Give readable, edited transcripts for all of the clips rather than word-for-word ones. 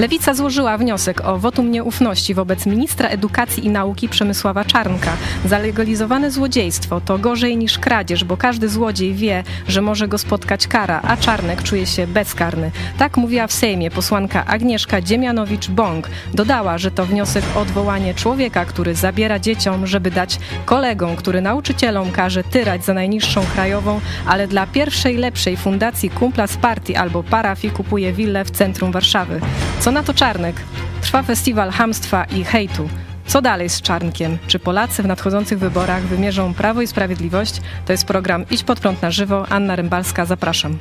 Lewica złożyła wniosek o wotum nieufności wobec ministra edukacji i nauki Przemysława Czarnka. Zalegalizowane złodziejstwo to gorzej niż kradzież, bo każdy złodziej wie, że może go spotkać kara, a Czarnek czuje się bezkarny. Tak mówiła w Sejmie posłanka Agnieszka Dziemianowicz-Bąk. Dodała, że to wniosek o odwołanie człowieka, który zabiera dzieciom, żeby dać kolegom, który nauczycielom każe tyrać za najniższą krajową, ale dla pierwszej lepszej fundacji kumpla z partii albo parafii kupuje willę w centrum Warszawy. Co na to Czarnek? Trwa festiwal chamstwa i hejtu. Co dalej z Czarnkiem? Czy Polacy w nadchodzących wyborach wymierzą Prawo i Sprawiedliwość? To jest program Idź pod prąd na żywo. Anna Rymbalska, zapraszam.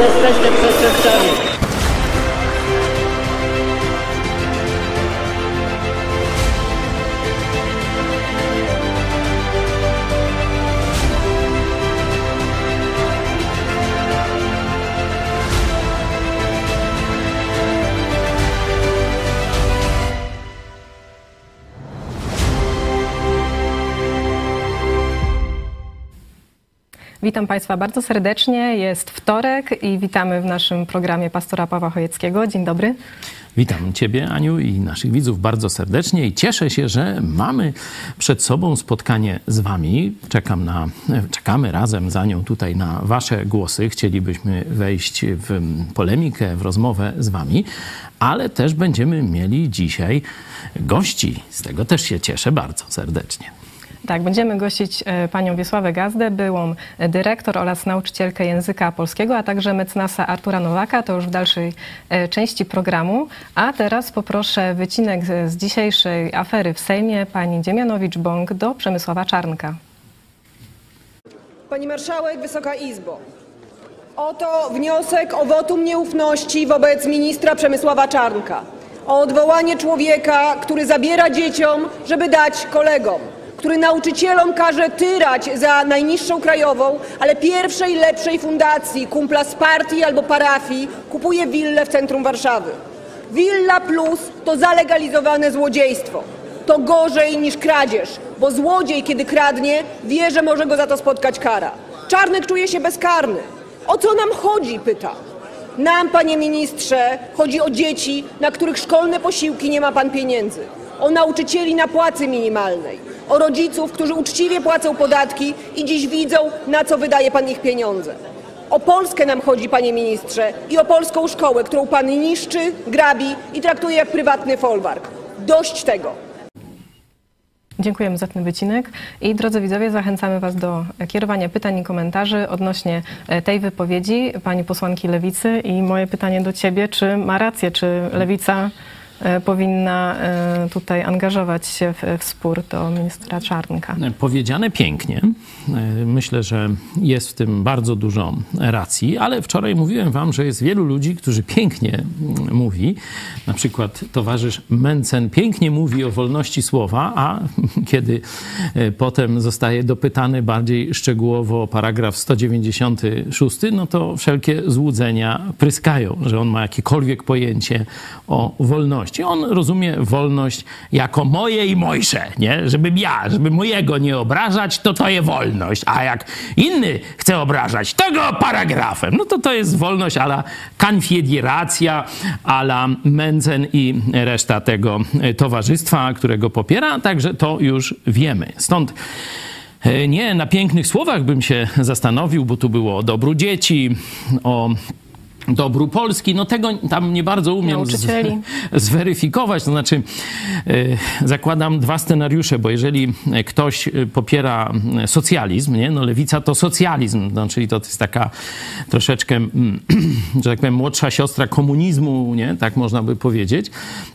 Jesteśmy przestępcami. Witam Państwa bardzo serdecznie. Jest wtorek i witamy w naszym programie pastora Pawła Chojeckiego. Dzień dobry. Witam Ciebie, Aniu, i naszych widzów bardzo serdecznie i cieszę się, że mamy przed sobą spotkanie z Wami. Czekamy razem z Anią tutaj na Wasze głosy. Chcielibyśmy wejść w polemikę, w rozmowę z Wami, ale też będziemy mieli dzisiaj gości. Z tego też się cieszę bardzo serdecznie. Tak, będziemy gościć panią Wiesławę Gazdę, byłą dyrektor oraz nauczycielkę języka polskiego, a także mecenasa Artura Nowaka, to już w dalszej części programu. A teraz poproszę wycinek z dzisiejszej afery w Sejmie pani Dziemianowicz-Bąk do Przemysława Czarnka. Pani Marszałek, Wysoka Izbo, oto wniosek o wotum nieufności wobec ministra Przemysława Czarnka, o odwołanie człowieka, który zabiera dzieciom, żeby dać kolegom, który nauczycielom każe tyrać za najniższą krajową, ale pierwszej lepszej fundacji, kumpla z partii albo parafii, kupuje willę w centrum Warszawy. Villa Plus to zalegalizowane złodziejstwo. To gorzej niż kradzież, bo złodziej, kiedy kradnie, wie, że może go za to spotkać kara. Czarnek czuje się bezkarny. O co nam chodzi? Pyta. Nam, panie ministrze, chodzi o dzieci, na których szkolne posiłki nie ma pan pieniędzy, o nauczycieli na płacy minimalnej, o rodziców, którzy uczciwie płacą podatki i dziś widzą, na co wydaje pan ich pieniądze. O Polskę nam chodzi, panie ministrze, i o polską szkołę, którą pan niszczy, grabi i traktuje jak prywatny folwark. Dość tego. Dziękujemy za ten wycinek i drodzy widzowie, zachęcamy Was do kierowania pytań i komentarzy odnośnie tej wypowiedzi pani posłanki Lewicy i moje pytanie do Ciebie, czy ma rację, czy Lewica powinna tutaj angażować się w spór do ministra Czarnka. Powiedziane pięknie. Myślę, że jest w tym bardzo dużo racji, ale wczoraj mówiłem wam, że jest wielu ludzi, którzy pięknie mówi. Na przykład towarzysz Mencen pięknie mówi o wolności słowa, a kiedy potem zostaje dopytany bardziej szczegółowo o paragraf 196, no to wszelkie złudzenia pryskają, że on ma jakiekolwiek pojęcie o wolności. On rozumie wolność jako moje i mojsze, nie? Żeby mojego nie obrażać, to jest wolność, a jak inny chce obrażać, to go paragrafem. No to jest wolność a la Konfederacja, a la Mencen i reszta tego towarzystwa, którego popiera, także to już wiemy. Stąd nie na pięknych słowach bym się zastanowił, bo tu było o dobru dzieci, o dobru Polski, no tego tam nie bardzo umiem zweryfikować, to znaczy zakładam dwa scenariusze, bo jeżeli ktoś popiera socjalizm, nie? No Lewica to socjalizm, no, czyli to jest taka troszeczkę, że tak powiem, młodsza siostra komunizmu, nie? Tak można by powiedzieć,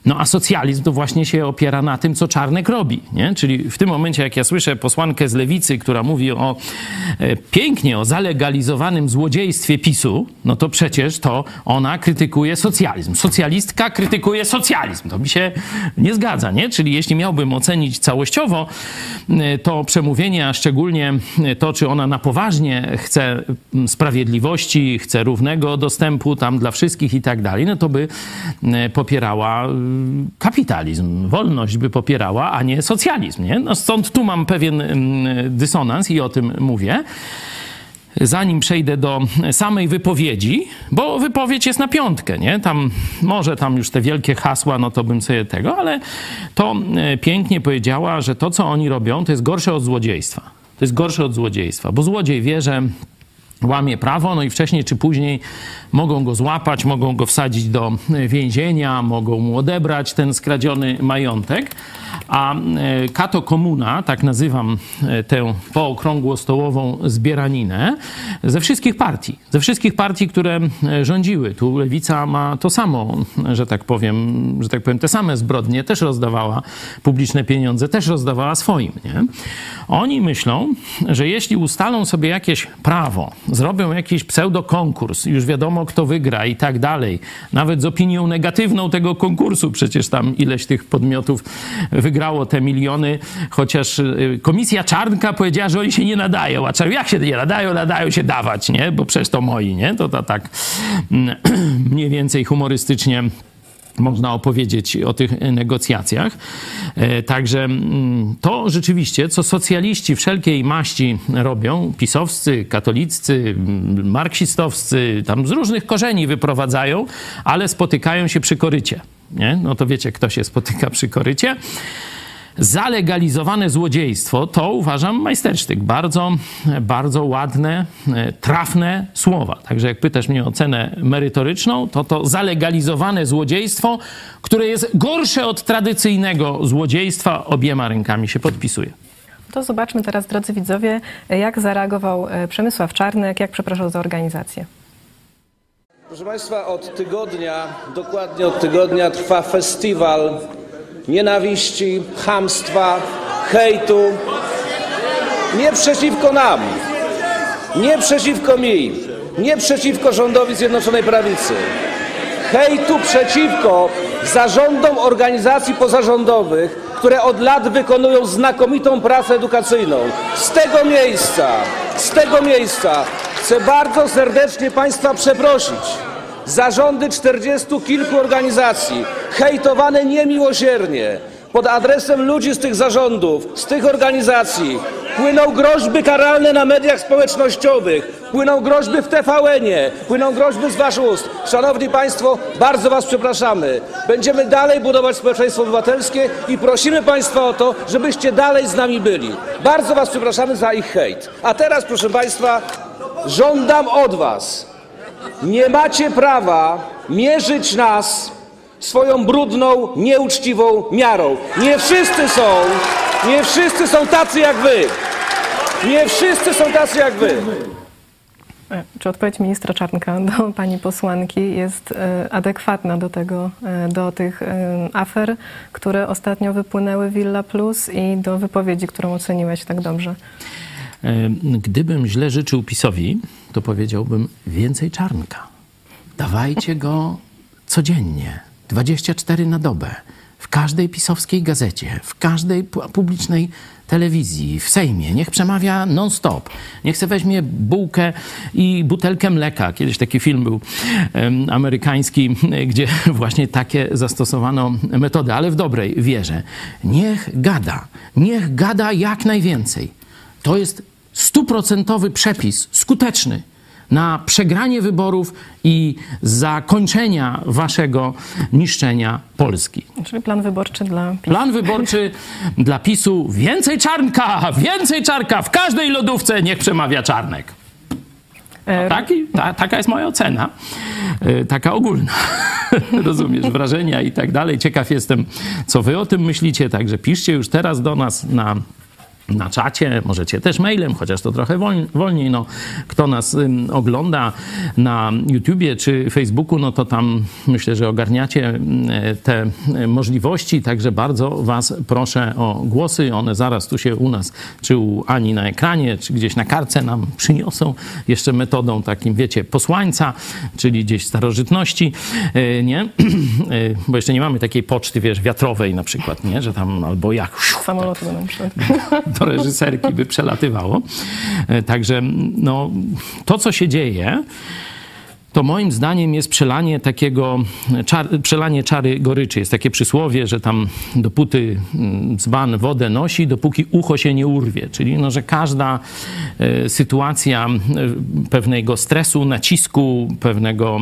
no a socjalizm to właśnie się opiera na tym, co Czarnek robi, nie? Czyli w tym momencie, jak ja słyszę posłankę z Lewicy, która mówi o pięknie o zalegalizowanym złodziejstwie PiSu, no to przecież to ona krytykuje socjalizm. Socjalistka krytykuje socjalizm. To mi się nie zgadza, nie? Czyli jeśli miałbym ocenić całościowo to przemówienie, a szczególnie to, czy ona na poważnie chce sprawiedliwości, chce równego dostępu tam dla wszystkich i tak dalej, no to by popierała kapitalizm, wolność by popierała, a nie socjalizm, nie? No stąd tu mam pewien dysonans i o tym mówię. zanim przejdę do samej wypowiedzi, bo wypowiedź jest na piątkę, nie? Tam może tam już te wielkie hasła, no to bym sobie tego, ale to pięknie powiedziała, że to, co oni robią, to jest gorsze od złodziejstwa. To jest gorsze od złodziejstwa, bo złodziej wie, że łamie prawo, no i wcześniej czy później mogą go złapać, mogą go wsadzić do więzienia, mogą mu odebrać ten skradziony majątek. A kato komuna, tak nazywam tę pookrągłostołową zbieraninę, ze wszystkich partii, które rządziły. Tu Lewica ma to samo, że tak powiem, te same zbrodnie, też rozdawała publiczne pieniądze, też rozdawała swoim, nie? Oni myślą, że jeśli ustalą sobie jakieś prawo, zrobią jakiś pseudokonkurs, już wiadomo kto wygra i tak dalej, nawet z opinią negatywną tego konkursu, przecież tam ileś tych podmiotów wygrało te miliony, chociaż komisja Czarnka powiedziała, że oni się nie nadają, a jak się nie nadają, nadają się dawać, nie, bo przecież to moi, nie, to tak mniej więcej humorystycznie można opowiedzieć o tych negocjacjach. Także to rzeczywiście, co socjaliści wszelkiej maści robią, pisowscy, katoliccy, marksistowscy, tam z różnych korzeni wyprowadzają, ale spotykają się przy korycie. Nie? No to wiecie, kto się spotyka przy korycie. Zalegalizowane złodziejstwo to, uważam, majstersztyk. Bardzo, bardzo ładne, trafne słowa. Także jak pytasz mnie o cenę merytoryczną, to zalegalizowane złodziejstwo, które jest gorsze od tradycyjnego złodziejstwa, obiema rękami się podpisuje. To zobaczmy teraz, drodzy widzowie, jak zareagował Przemysław Czarnek, jak przepraszał za organizację. Proszę Państwa, dokładnie od tygodnia trwa festiwal nienawiści, chamstwa, hejtu. Nie przeciwko nam, nie przeciwko mi, nie przeciwko rządowi Zjednoczonej Prawicy. Hejtu przeciwko zarządom organizacji pozarządowych, które od lat wykonują znakomitą pracę edukacyjną. Z tego miejsca chcę bardzo serdecznie Państwa przeprosić. Zarządy 40 kilku organizacji, hejtowane niemiłosiernie, pod adresem ludzi z tych zarządów, z tych organizacji, płyną groźby karalne na mediach społecznościowych, płyną groźby w TVN-ie, płyną groźby z waszych ust. Szanowni Państwo, bardzo was przepraszamy. Będziemy dalej budować społeczeństwo obywatelskie i prosimy Państwa o to, żebyście dalej z nami byli. Bardzo was przepraszamy za ich hejt. A teraz, proszę Państwa, żądam od was. Nie macie prawa mierzyć nas swoją brudną, nieuczciwą miarą. Nie wszyscy są tacy jak wy. Nie wszyscy są tacy jak wy. Czy odpowiedź ministra Czarnka do pani posłanki jest adekwatna do tych afer, które ostatnio wypłynęły w Villa Plus i do wypowiedzi, którą oceniłeś tak dobrze? Gdybym źle życzył PiS-owi, to powiedziałbym więcej Czarnka. Dawajcie go codziennie, 24 na dobę, w każdej pisowskiej gazecie, w każdej publicznej telewizji, w Sejmie. Niech przemawia non-stop. Niech se weźmie bułkę i butelkę mleka. Kiedyś taki film był amerykański, gdzie właśnie takie zastosowano metody, ale w dobrej wierze. Niech gada jak najwięcej. To jest 100-procentowy przepis, skuteczny na przegranie wyborów i zakończenia waszego niszczenia Polski. Czyli plan wyborczy dla PiS-u. Plan wyborczy dla PiS-u. Więcej Czarnka! W każdej lodówce niech przemawia Czarnek. No, taka jest moja ocena. Taka ogólna. Rozumiesz, wrażenia i tak dalej. Ciekaw jestem, co wy o tym myślicie. Także piszcie już teraz do nas na czacie, możecie też mailem, chociaż to trochę wolniej, no kto nas ogląda na YouTubie czy Facebooku, no to tam myślę, że ogarniacie te możliwości, także bardzo was proszę o głosy, one zaraz tu się u nas, czy u Ani na ekranie, czy gdzieś na kartce nam przyniosą, jeszcze metodą takim, wiecie, posłańca, czyli gdzieś starożytności, nie? Bo jeszcze nie mamy takiej poczty, wiesz, wiatrowej na przykład, nie? Że tam albo jak... Samolotu tak. Nam przyszedł. Do reżyserki by przelatywało. Także no, to, co się dzieje, to moim zdaniem jest przelanie takiego, przelanie czary goryczy. Jest takie przysłowie, że tam dopóty dzban wodę nosi, dopóki ucho się nie urwie. Czyli no, że każda sytuacja pewnego stresu, nacisku, pewnego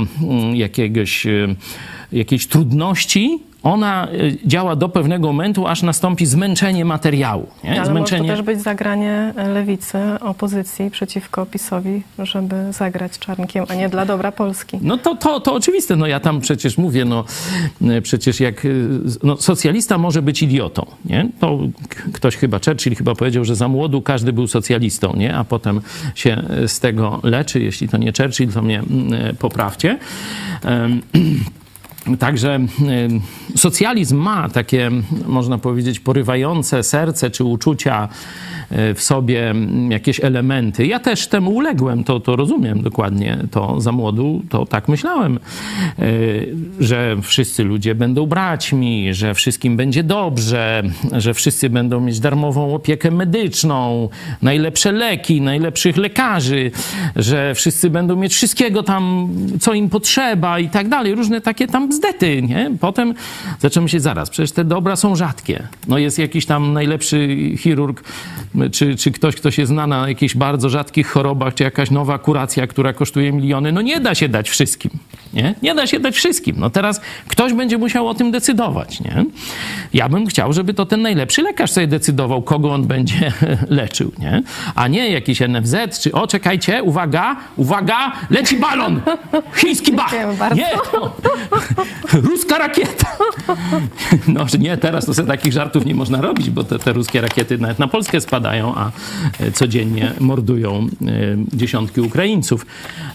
jakiejś trudności, ona działa do pewnego momentu, aż nastąpi zmęczenie materiału. Nie? Ale zmęczenie... może to też być zagranie lewicy, opozycji przeciwko PiS-owi, żeby zagrać Czarnkiem, a nie dla dobra Polski. No to oczywiste. No ja tam przecież mówię, no przecież jak no, socjalista może być idiotą. Nie? To ktoś chyba, Churchill chyba powiedział, że za młodu każdy był socjalistą, nie? A potem się z tego leczy. Jeśli to nie Churchill, to mnie poprawcie. Także socjalizm ma takie, można powiedzieć, porywające serce czy uczucia w sobie jakieś elementy. Ja też temu uległem, to rozumiem dokładnie, to za młodu, to tak myślałem, że wszyscy ludzie będą braćmi, że wszystkim będzie dobrze, że wszyscy będą mieć darmową opiekę medyczną, najlepsze leki, najlepszych lekarzy, że wszyscy będą mieć wszystkiego tam, co im potrzeba i tak dalej, różne takie tam zdety, nie? Potem zacząłem się zaraz, przecież te dobra są rzadkie. No jest jakiś tam najlepszy chirurg, czy ktoś, kto się zna na jakichś bardzo rzadkich chorobach, czy jakaś nowa kuracja, która kosztuje miliony. No nie da się dać wszystkim, nie? Nie da się dać wszystkim. No teraz ktoś będzie musiał o tym decydować, nie? Ja bym chciał, żeby to ten najlepszy lekarz sobie decydował, kogo on będzie leczył, nie? A nie jakiś NFZ, czy o, czekajcie, uwaga, leci balon! Chiński bach! Nie, no. Ruska rakieta! No, nie, teraz to sobie takich żartów nie można robić, bo te ruskie rakiety nawet na Polskę spadają, a codziennie mordują dziesiątki Ukraińców.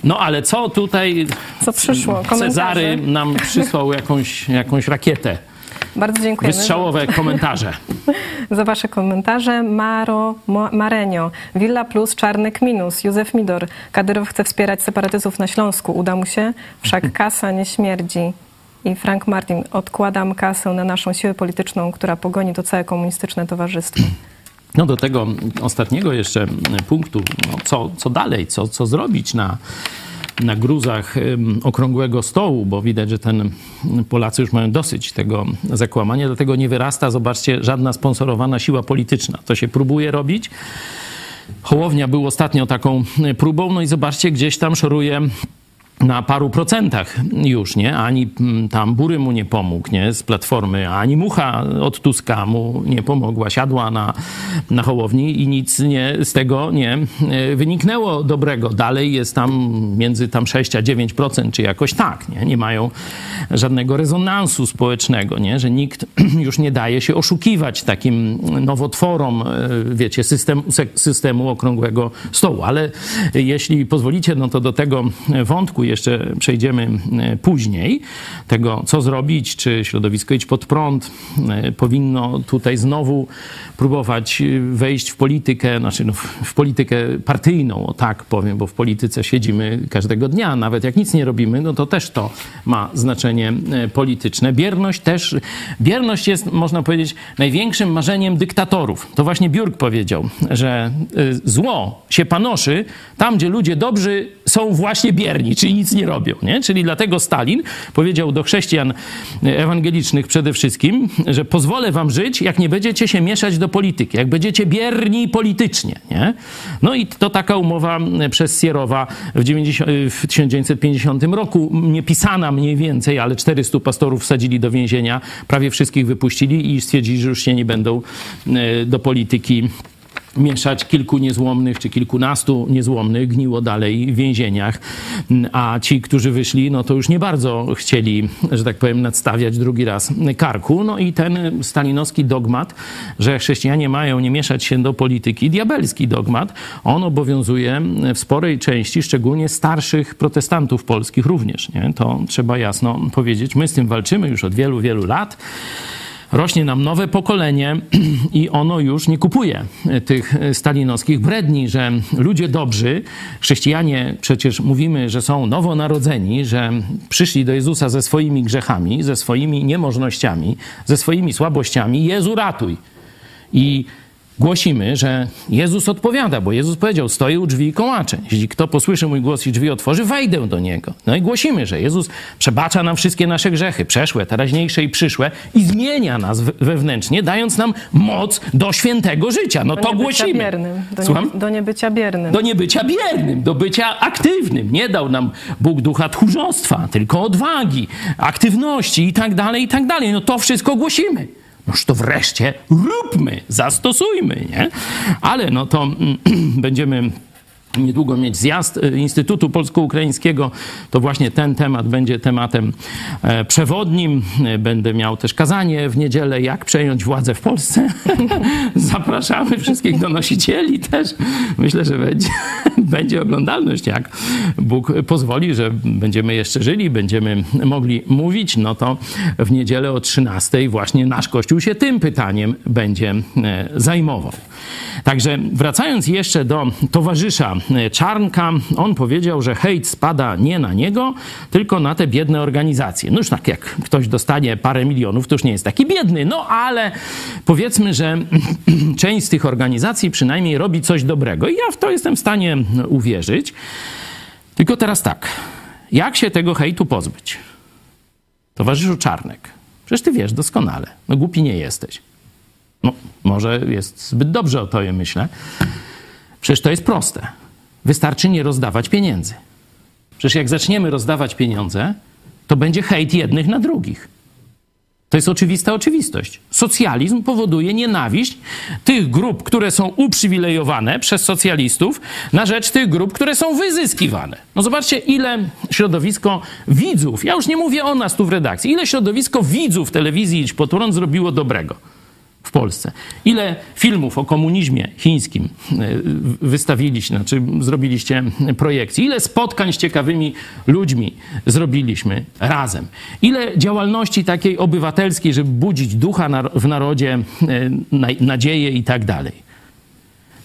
No, ale co tutaj... Co przyszło? Cezary nam przysłał jakąś rakietę. Bardzo dziękujemy. Wystrzałowe komentarze. Za wasze komentarze. Maro Marenio. Villa Plus, Czarnek minus. Józef Midor. Kadyrow chce wspierać separatyzów na Śląsku. Uda mu się? Wszak kasa nie śmierdzi. I Frank Martin. Odkładam kasę na naszą siłę polityczną, która pogoni to całe komunistyczne towarzystwo. No do tego ostatniego jeszcze punktu. No, co dalej? Co zrobić na gruzach okrągłego stołu, bo widać, że Polacy już mają dosyć tego zakłamania, dlatego nie wyrasta, zobaczcie, żadna sponsorowana siła polityczna. To się próbuje robić. Hołownia był ostatnio taką próbą, no i zobaczcie, gdzieś tam szoruje na paru procentach już, nie? Ani tam Bury mu nie pomógł, nie? Z Platformy, ani mucha od Tuska mu nie pomogła. Siadła na Hołowni i nic z tego nie wyniknęło dobrego. Dalej jest tam między tam 6 a 9%, czy jakoś tak, nie? Nie mają żadnego rezonansu społecznego, nie? Że nikt już nie daje się oszukiwać takim nowotworom, wiecie, systemu okrągłego stołu. Ale jeśli pozwolicie, no to do tego wątku jeszcze przejdziemy później, tego co zrobić, czy środowisko Idź Pod Prąd powinno tutaj znowu próbować wejść w politykę, znaczy no, w politykę partyjną, o tak powiem, bo w polityce siedzimy każdego dnia, nawet jak nic nie robimy, no to też to ma znaczenie polityczne. Bierność jest, można powiedzieć, największym marzeniem dyktatorów. To właśnie Björk powiedział, że zło się panoszy tam, gdzie ludzie dobrzy są właśnie bierni, czyli nic nie robią, nie? Czyli dlatego Stalin powiedział do chrześcijan ewangelicznych przede wszystkim, że pozwolę wam żyć, jak nie będziecie się mieszać do polityki, jak będziecie bierni politycznie, nie? No i to taka umowa przez Sierowa w 1950 roku, nie pisana mniej więcej, ale 400 pastorów wsadzili do więzienia, prawie wszystkich wypuścili i stwierdzili, że już się nie będą do polityki mieszać. Kilku niezłomnych czy kilkunastu niezłomnych gniło dalej w więzieniach, a ci, którzy wyszli, no to już nie bardzo chcieli, że tak powiem, nadstawiać drugi raz karku. No i ten stalinowski dogmat, że chrześcijanie mają nie mieszać się do polityki, diabelski dogmat, on obowiązuje w sporej części, szczególnie starszych protestantów polskich również, nie? To trzeba jasno powiedzieć. My z tym walczymy już od wielu, wielu lat. Rośnie nam nowe pokolenie i ono już nie kupuje tych stalinowskich bredni, że ludzie dobrzy, chrześcijanie przecież mówimy, że są nowonarodzeni, że przyszli do Jezusa ze swoimi grzechami, ze swoimi niemożnościami, ze swoimi słabościami. Jezu, ratuj! I głosimy, że Jezus odpowiada, bo Jezus powiedział, stoję u drzwi i kołaczę. Jeśli kto posłyszy mój głos i drzwi otworzy, wejdę do Niego. No i głosimy, że Jezus przebacza nam wszystkie nasze grzechy, przeszłe, teraźniejsze i przyszłe i zmienia nas wewnętrznie, dając nam moc do świętego życia. No to głosimy. Biernym. Do niebycia biernym. Do niebycia biernym, do bycia aktywnym. Nie dał nam Bóg ducha tchórzostwa, tylko odwagi, aktywności i tak dalej, i tak dalej. No to wszystko głosimy. Noż to wreszcie róbmy, zastosujmy, nie? Ale no to będziemy niedługo mieć zjazd Instytutu Polsko-Ukraińskiego. To właśnie ten temat będzie tematem przewodnim. Będę miał też kazanie w niedzielę, jak przejąć władzę w Polsce. Zapraszamy wszystkich donosicieli też. Myślę, że będzie oglądalność. Jak Bóg pozwoli, że będziemy jeszcze żyli, będziemy mogli mówić, no to w niedzielę o 13 właśnie nasz Kościół się tym pytaniem będzie zajmował. Także wracając jeszcze do towarzysza Czarnka, on powiedział, że hejt spada nie na niego, tylko na te biedne organizacje. No już tak, jak ktoś dostanie parę milionów, to już nie jest taki biedny, no ale powiedzmy, że część z tych organizacji przynajmniej robi coś dobrego i ja w to jestem w stanie uwierzyć. Tylko teraz tak, jak się tego hejtu pozbyć? Towarzyszu Czarnek, przecież ty wiesz doskonale, no głupi nie jesteś. No, może jest zbyt dobrze o tobie myślę. Przecież to jest proste. Wystarczy nie rozdawać pieniędzy. Przecież jak zaczniemy rozdawać pieniądze, to będzie hejt jednych na drugich. To jest oczywista oczywistość. Socjalizm powoduje nienawiść tych grup, które są uprzywilejowane przez socjalistów na rzecz tych grup, które są wyzyskiwane. No zobaczcie, ile środowisko widzów, ja już nie mówię o nas tu w redakcji, ile środowisko widzów telewizji Idź Pod Prąd zrobiło dobrego w Polsce. Ile filmów o komunizmie chińskim wystawiliście, znaczy zrobiliście projekcji. Ile spotkań z ciekawymi ludźmi zrobiliśmy razem. Ile działalności takiej obywatelskiej, żeby budzić ducha w narodzie, nadzieję i tak dalej.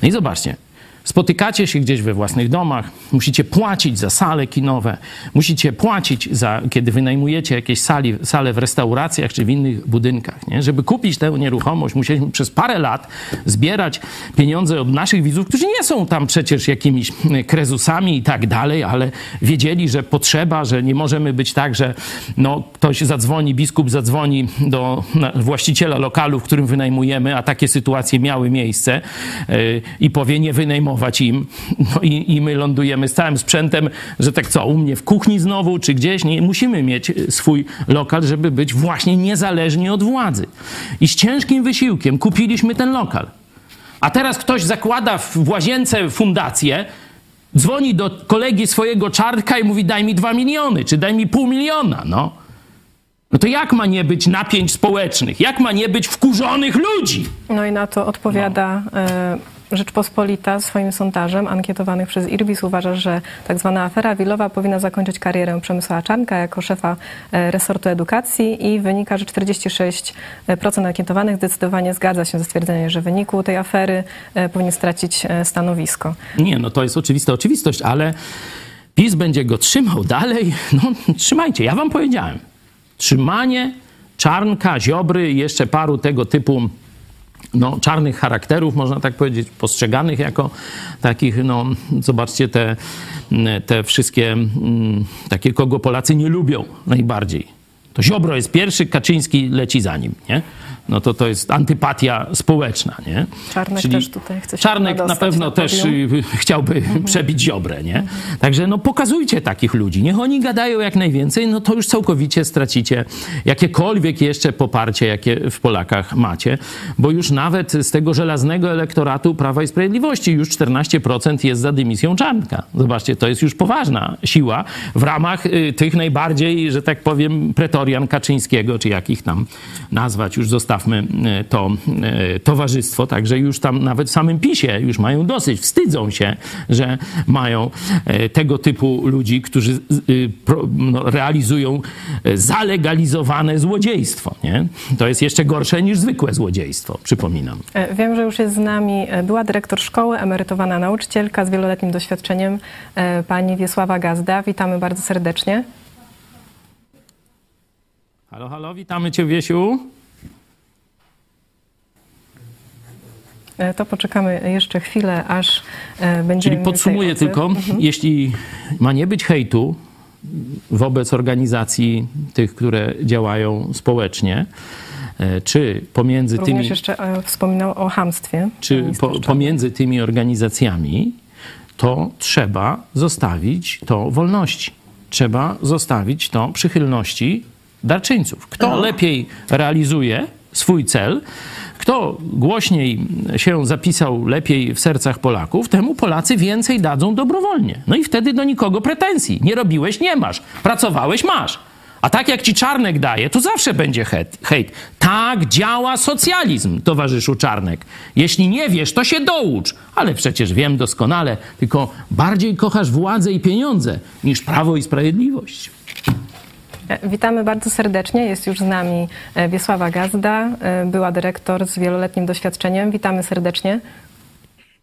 No i zobaczcie. Spotykacie się gdzieś we własnych domach, musicie płacić za sale kinowe, musicie płacić za, kiedy wynajmujecie jakieś sale w restauracjach czy w innych budynkach, nie? Żeby kupić tę nieruchomość, musieliśmy przez parę lat zbierać pieniądze od naszych widzów, którzy nie są tam przecież jakimiś krezusami i tak dalej, ale wiedzieli, że potrzeba, że nie możemy być tak, że no, ktoś zadzwoni, biskup zadzwoni do właściciela lokalu, w którym wynajmujemy, a takie sytuacje miały miejsce i powie, nie wynajmujemy im. No i my lądujemy z całym sprzętem, że tak co, u mnie w kuchni znowu, czy gdzieś. Nie, musimy mieć swój lokal, żeby być właśnie niezależni od władzy. I z ciężkim wysiłkiem kupiliśmy ten lokal. A teraz ktoś zakłada w łazience fundację, dzwoni do kolegi swojego Czarnka i mówi, daj mi 2 miliony, czy daj mi 0,5 miliona, no. No to jak ma nie być napięć społecznych? Jak ma nie być wkurzonych ludzi? No i na to odpowiada... Rzeczpospolita swoim sondażem ankietowanych przez Irbis uważa, że tak zwana afera Wilowa powinna zakończyć karierę Przemysława Czarnka jako szefa resortu edukacji i wynika, że 46% ankietowanych zdecydowanie zgadza się ze stwierdzeniem, że w wyniku tej afery powinien stracić stanowisko. Nie, no to jest oczywista oczywistość, ale PiS będzie go trzymał dalej. No trzymajcie, ja wam powiedziałem. Trzymanie Czarnka, Ziobry i jeszcze paru tego typu no, czarnych charakterów, można tak powiedzieć, postrzeganych jako takich, no, zobaczcie, te wszystkie takie, kogo Polacy nie lubią najbardziej. To Ziobro jest pierwszy, Kaczyński leci za nim, nie? No to jest antypatia społeczna, nie? Czarnek czyli też tutaj chce się Czarnek na pewno też chciałby przebić Ziobrę, nie? Także no pokazujcie takich ludzi. Niech oni gadają jak najwięcej, no to już całkowicie stracicie jakiekolwiek jeszcze poparcie, jakie w Polakach macie, bo już nawet z tego żelaznego elektoratu Prawa i Sprawiedliwości już 14% jest za dymisją Czarnka. Zobaczcie, to jest już poważna siła w ramach tych najbardziej, że tak powiem, pretorian Kaczyńskiego, czy jakich tam nazwać już zostało. To towarzystwo, także już tam nawet w samym PiSie już mają dosyć, wstydzą się, że mają tego typu ludzi, którzy realizują zalegalizowane złodziejstwo. Nie? To jest jeszcze gorsze niż zwykłe złodziejstwo, przypominam. Wiem, że już jest z nami była dyrektor szkoły, emerytowana nauczycielka z wieloletnim doświadczeniem, pani Wiesława Gazda. Witamy bardzo serdecznie. Halo, witamy cię, Wiesiu. To poczekamy jeszcze chwilę, aż będziemy... Czyli podsumuję tylko, jeśli ma nie być hejtu wobec organizacji tych, które działają społecznie, czy pomiędzy tymi... Również jeszcze wspominał o chamstwie. Czy pomiędzy tymi organizacjami, to trzeba zostawić to wolności. Trzeba zostawić to przychylności darczyńców. Kto lepiej realizuje swój cel, kto głośniej się zapisał lepiej w sercach Polaków, temu Polacy więcej dadzą dobrowolnie. No i wtedy do nikogo pretensji. Nie robiłeś, nie masz. Pracowałeś, masz. A tak jak ci Czarnek daje, to zawsze będzie hejt. Tak działa socjalizm, towarzyszu Czarnek. Jeśli nie wiesz, to się doucz. Ale przecież wiem doskonale, tylko bardziej kochasz władzę i pieniądze niż Prawo i Sprawiedliwość. Witamy bardzo serdecznie. Jest już z nami Wiesława Gazda, była dyrektor z wieloletnim doświadczeniem. Witamy serdecznie.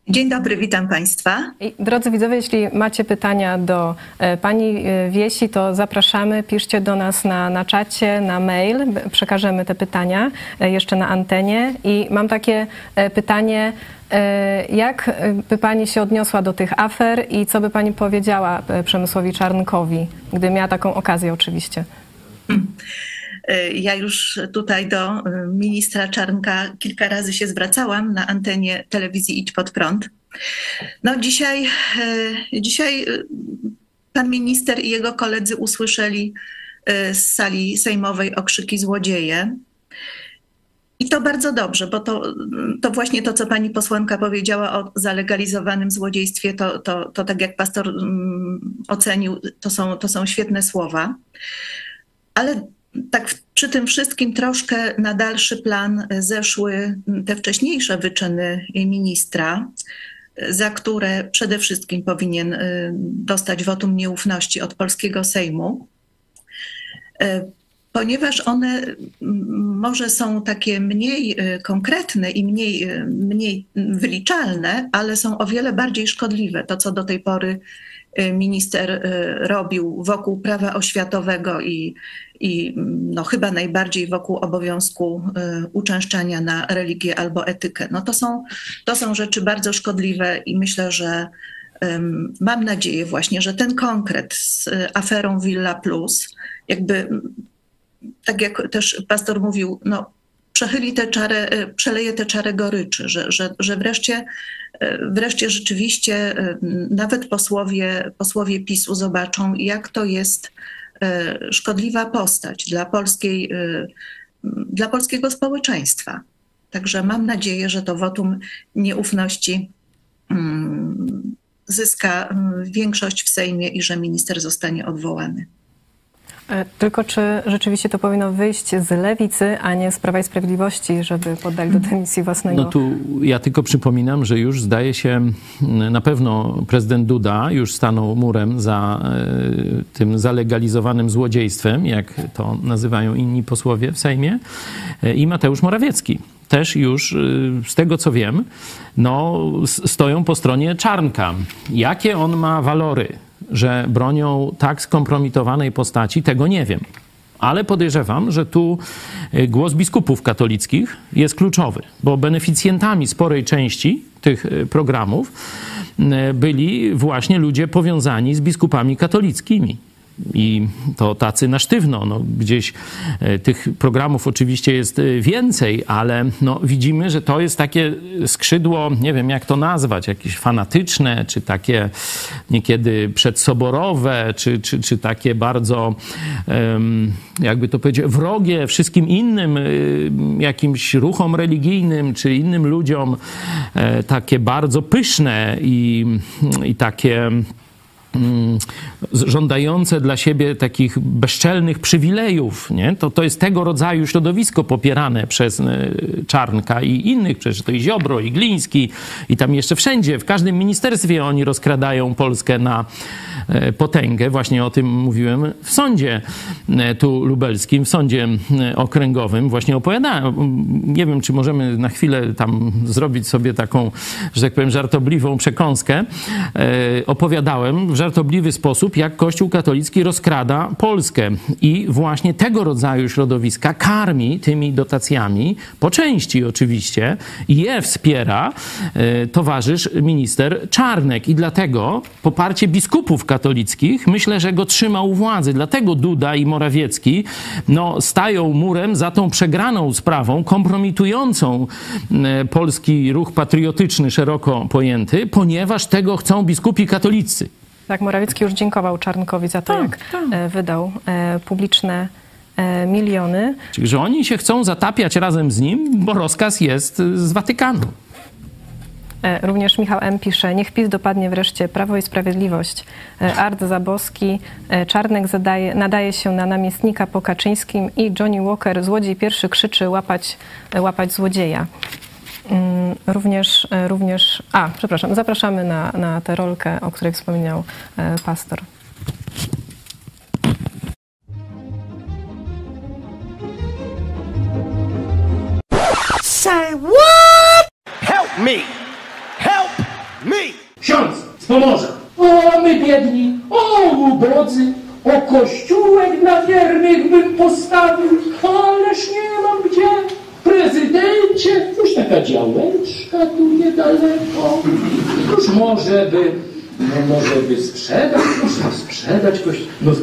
Dzień dobry, witam Państwa. Drodzy widzowie, jeśli macie pytania do Pani Wiesi, to zapraszamy, piszcie do nas na czacie, na mail, przekażemy te pytania jeszcze na antenie. I mam takie pytanie, jak by Pani się odniosła do tych afer i co by Pani powiedziała Przemysłowi Czarnkowi, gdy miała taką okazję oczywiście? Ja już tutaj do ministra Czarnka kilka razy się zwracałam na antenie telewizji Idź Pod Prąd. No dzisiaj pan minister i jego koledzy usłyszeli z sali sejmowej okrzyki złodzieje. I to bardzo dobrze, bo to właśnie to, co pani posłanka powiedziała o zalegalizowanym złodziejstwie, to tak jak pastor ocenił, to są świetne słowa. Ale tak przy tym wszystkim troszkę na dalszy plan zeszły te wcześniejsze wyczyny ministra, za które przede wszystkim powinien dostać wotum nieufności od polskiego Sejmu, ponieważ one może są takie mniej konkretne i mniej wyliczalne, ale są o wiele bardziej szkodliwe. To, co do tej pory minister robił wokół prawa oświatowego i chyba najbardziej wokół obowiązku uczęszczania na religię albo etykę. No to są rzeczy bardzo szkodliwe i myślę, że mam nadzieję właśnie, że ten konkret z aferą Villa Plus, jakby tak jak też pastor mówił, no przeleje tę czarę goryczy, że wreszcie rzeczywiście nawet posłowie PiS-u zobaczą, jak to jest szkodliwa postać dla polskiego społeczeństwa. Także mam nadzieję, że to wotum nieufności zyska większość w Sejmie i że minister zostanie odwołany. Tylko czy rzeczywiście to powinno wyjść z Lewicy, a nie z Prawa i Sprawiedliwości, żeby poddali do dymisji własnego... No tu ja tylko przypominam, że już zdaje się, na pewno prezydent Duda już stanął murem za tym zalegalizowanym złodziejstwem, jak to nazywają inni posłowie w Sejmie, i Mateusz Morawiecki. Też już, z tego co wiem, stoją po stronie Czarnka. Jakie on ma walory, że bronią tak skompromitowanej postaci, tego nie wiem. Ale podejrzewam, że tu głos biskupów katolickich jest kluczowy, bo beneficjentami sporej części tych programów byli właśnie ludzie powiązani z biskupami katolickimi. I to tacy na sztywno, gdzieś tych programów oczywiście jest więcej, ale widzimy, że to jest takie skrzydło, nie wiem jak to nazwać, jakieś fanatyczne, czy takie niekiedy przedsoborowe, czy takie bardzo, jakby to powiedzieć, wrogie wszystkim innym jakimś ruchom religijnym, czy innym ludziom, takie bardzo pyszne i takie... żądające dla siebie takich bezczelnych przywilejów, nie? To jest tego rodzaju środowisko popierane przez Czarnka i innych, przecież to i Ziobro, i Gliński, i tam jeszcze wszędzie, w każdym ministerstwie oni rozkradają Polskę na potęgę. Właśnie o tym mówiłem w sądzie tu lubelskim, w sądzie okręgowym. Właśnie opowiadałem, nie wiem, czy możemy na chwilę tam zrobić sobie taką, że tak powiem, żartobliwą przekąskę. Opowiadałem, żartobliwy sposób, jak Kościół katolicki rozkrada Polskę. I właśnie tego rodzaju środowiska karmi tymi dotacjami, po części oczywiście, i je wspiera towarzysz minister Czarnek. I dlatego poparcie biskupów katolickich, myślę, że go trzyma u władzy. Dlatego Duda i Morawiecki stają murem za tą przegraną sprawą, kompromitującą polski ruch patriotyczny, szeroko pojęty, ponieważ tego chcą biskupi katolicy. Tak, Morawiecki już dziękował Czarnkowi za to, wydał publiczne miliony. Czyli, że oni się chcą zatapiać razem z nim, bo rozkaz jest z Watykanu. Również Michał M. pisze, niech PiS dopadnie wreszcie Prawo i Sprawiedliwość. Art Zaboski, Czarnek nadaje się na namiestnika po Kaczyńskim i Johnny Walker, złodziej pierwszy, krzyczy łapać złodzieja. Zapraszamy na tę rolkę, o której wspomniał pastor. Say what? Help me! Help me! Ksiądz z Pomorza. O, my biedni, o, ubodzy, o, kościółek na wiernych bym postawił, ależ nie mam gdzie. Prezydencie, już taka działeczka tu niedaleko. Już może by sprzedać, można sprzedać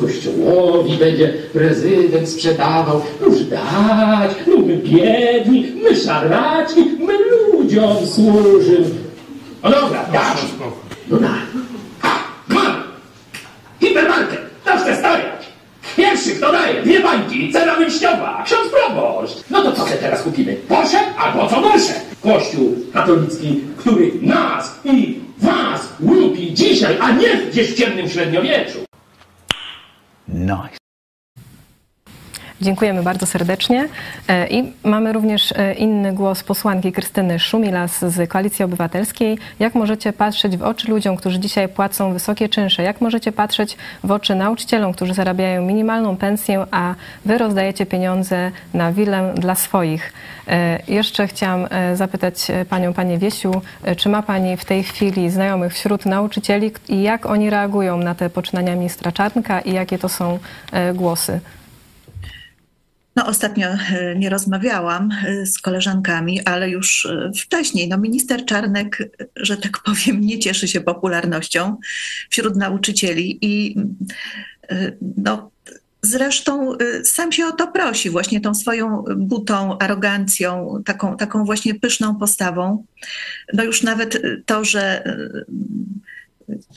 kościołowi będzie prezydent sprzedawał. Już dać, my biedni, my szaraczki, my ludziom służymy. No dobra, dasz. No daj. Mam! Hipermarket, tam te stare. Pierwszy, kto daje, dwie bańki, cena wyjściowa, ksiądz proboszcz. No to co sobie teraz kupimy? Porsche albo co gorsze? Kościół katolicki, który nas i was łupi dzisiaj, a nie gdzieś w ciemnym średniowieczu. Nice. Dziękujemy bardzo serdecznie. I mamy również inny głos posłanki Krystyny Szumilas z Koalicji Obywatelskiej. Jak możecie patrzeć w oczy ludziom, którzy dzisiaj płacą wysokie czynsze? Jak możecie patrzeć w oczy nauczycielom, którzy zarabiają minimalną pensję, a wy rozdajecie pieniądze na willę dla swoich? Jeszcze chciałam zapytać panią, panie Wiesiu, czy ma pani w tej chwili znajomych wśród nauczycieli i jak oni reagują na te poczynania ministra Czarnka i jakie to są głosy? No, ostatnio nie rozmawiałam z koleżankami, ale już wcześniej minister Czarnek, że tak powiem, nie cieszy się popularnością wśród nauczycieli i zresztą sam się o to prosi, właśnie tą swoją butą, arogancją, taką właśnie pyszną postawą. No już nawet to, że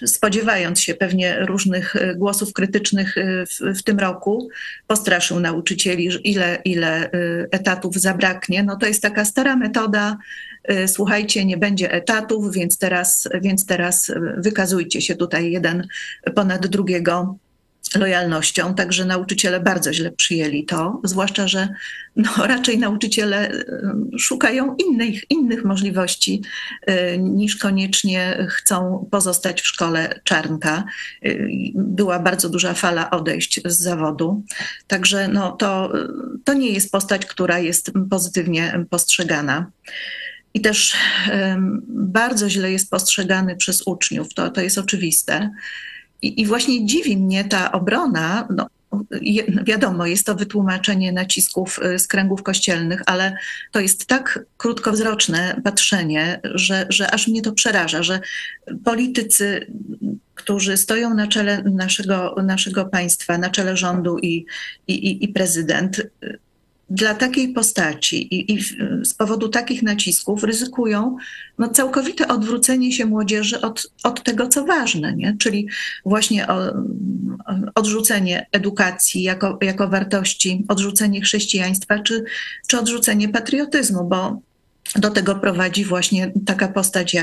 spodziewając się pewnie różnych głosów krytycznych w tym roku, postraszył nauczycieli, ile etatów zabraknie. No to jest taka stara metoda, słuchajcie, nie będzie etatów, więc teraz wykazujcie się tutaj jeden ponad drugiego lojalnością. Także nauczyciele bardzo źle przyjęli to, zwłaszcza że raczej nauczyciele szukają innych możliwości niż koniecznie chcą pozostać w szkole Czarnka. Była bardzo duża fala odejść z zawodu. Także to nie jest postać, która jest pozytywnie postrzegana. I też bardzo źle jest postrzegany przez uczniów, to jest oczywiste. I właśnie dziwi mnie ta obrona, wiadomo, jest to wytłumaczenie nacisków z kręgów kościelnych, ale to jest tak krótkowzroczne patrzenie, że aż mnie to przeraża, że politycy, którzy stoją na czele naszego państwa, na czele rządu i prezydent, dla takiej postaci i z powodu takich nacisków ryzykują całkowite odwrócenie się młodzieży od tego, co ważne, nie? Czyli właśnie odrzucenie edukacji jako wartości, odrzucenie chrześcijaństwa czy odrzucenie patriotyzmu, bo do tego prowadzi właśnie taka postać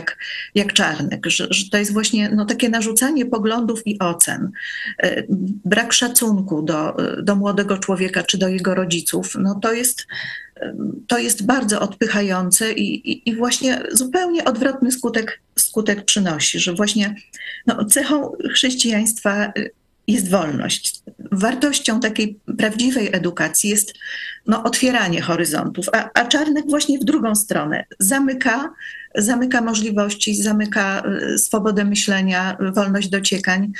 jak Czarnek, że to jest właśnie takie narzucanie poglądów i ocen, brak szacunku do młodego człowieka czy do jego rodziców, to jest bardzo odpychające i właśnie zupełnie odwrotny skutek przynosi, że właśnie cechą chrześcijaństwa jest wolność. Wartością takiej prawdziwej edukacji jest otwieranie horyzontów, a Czarnek właśnie w drugą stronę zamyka możliwości, zamyka swobodę myślenia, wolność dociekań.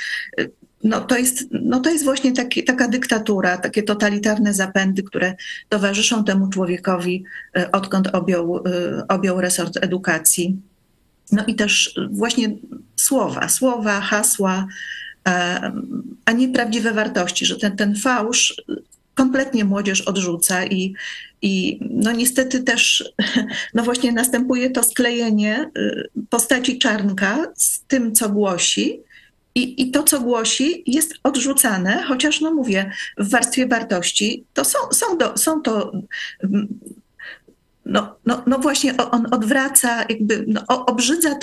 To jest właśnie taka dyktatura, takie totalitarne zapędy, które towarzyszą temu człowiekowi, odkąd objął resort edukacji. I też właśnie słowa, hasła, a nie prawdziwe wartości, że ten fałsz kompletnie młodzież odrzuca i niestety też właśnie następuje to sklejenie postaci Czarnka z tym, co głosi. I to, co głosi, jest odrzucane, chociaż, mówię, w warstwie wartości to właśnie on odwraca, obrzydza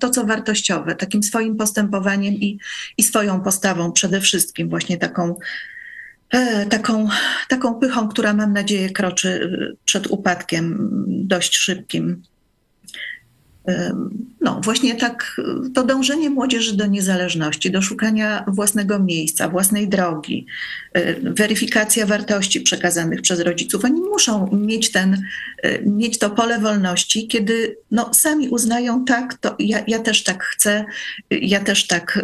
to, co wartościowe, takim swoim postępowaniem i swoją postawą przede wszystkim, właśnie taką pychą, która, mam nadzieję, kroczy przed upadkiem dość szybkim. Właśnie tak to dążenie młodzieży do niezależności, do szukania własnego miejsca, własnej drogi, weryfikacja wartości przekazanych przez rodziców. Oni muszą mieć to pole wolności, kiedy sami uznają, tak, to ja też tak chcę, ja też tak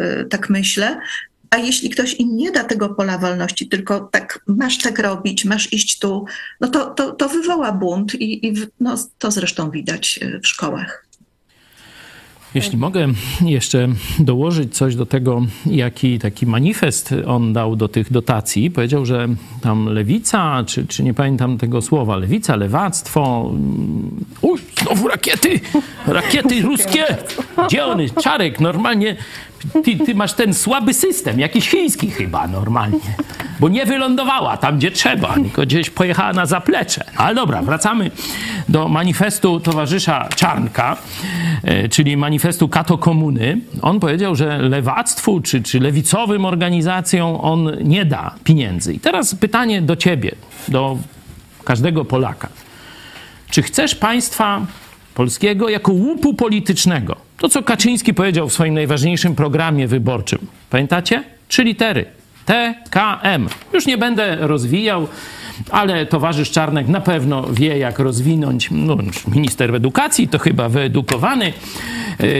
myślę. A jeśli ktoś im nie da tego pola wolności, tylko tak masz tak robić, masz iść tu, to wywoła bunt i to zresztą widać w szkołach. Jeśli mogę jeszcze dołożyć coś do tego, jaki taki manifest on dał do tych dotacji. Powiedział, że tam lewica, czy nie pamiętam tego słowa, lewica, lewactwo, znowu rakiety ruskie, gdzie one? Czarek, normalnie, ty masz ten słaby system, jakiś chiński chyba normalnie, bo nie wylądowała tam, gdzie trzeba, tylko gdzieś pojechała na zaplecze. Ale dobra, wracamy do manifestu towarzysza Czarnka, czyli manifestu katokomuny. On powiedział, że lewactwu czy lewicowym organizacjom on nie da pieniędzy. I teraz pytanie do ciebie, do każdego Polaka. Czy chcesz państwa polskiego jako łupu politycznego? To, co Kaczyński powiedział w swoim najważniejszym programie wyborczym. Pamiętacie? 3 litery. TKM. Już nie będę rozwijał, ale towarzysz Czarnek na pewno wie, jak rozwinąć. Minister edukacji to chyba wyedukowany.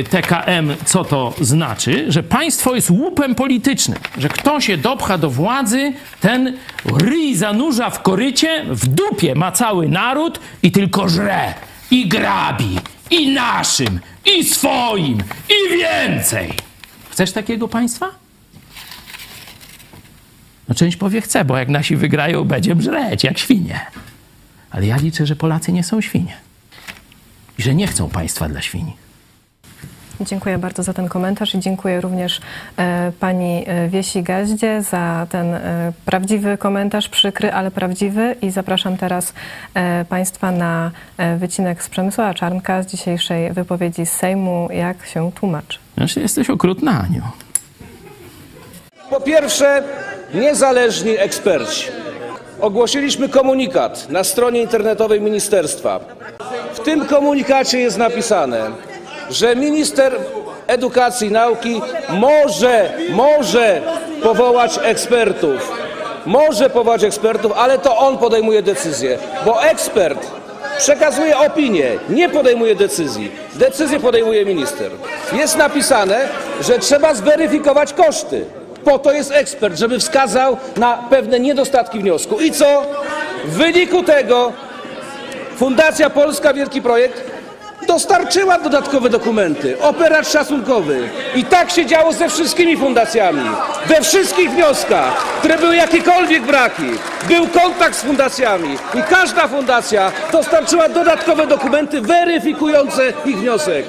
TKM, co to znaczy? Że państwo jest łupem politycznym. Że kto się dopcha do władzy, ten ryj zanurza w korycie, w dupie ma cały naród i tylko żre. I grabi. I naszym. I swoim. I więcej. Chcesz takiego państwa? Część powie chce, bo jak nasi wygrają, będziemy żreć jak świnie. Ale ja liczę, że Polacy nie są świnie. I że nie chcą państwa dla świni. Dziękuję bardzo za ten komentarz i dziękuję również pani Wiesi Gaździe za ten prawdziwy komentarz, przykry, ale prawdziwy. I zapraszam teraz państwa na wycinek z Przemysława Czarnka z dzisiejszej wypowiedzi z Sejmu, jak się tłumaczy. Znaczy, jesteś okrutna, Aniu. Po pierwsze, niezależni eksperci. Ogłosiliśmy komunikat na stronie internetowej ministerstwa. W tym komunikacie jest napisane, że minister edukacji i nauki może powołać ekspertów. Może powołać ekspertów, ale to on podejmuje decyzję, bo ekspert przekazuje opinię, nie podejmuje decyzji. Decyzję podejmuje minister. Jest napisane, że trzeba zweryfikować koszty. Po to jest ekspert, żeby wskazał na pewne niedostatki wniosku. I co? W wyniku tego Fundacja Polska Wielki Projekt dostarczyła dodatkowe dokumenty, operat szacunkowy. I tak się działo ze wszystkimi fundacjami, we wszystkich wnioskach, które były jakiekolwiek braki. Był kontakt z fundacjami i każda fundacja dostarczyła dodatkowe dokumenty weryfikujące ich wniosek.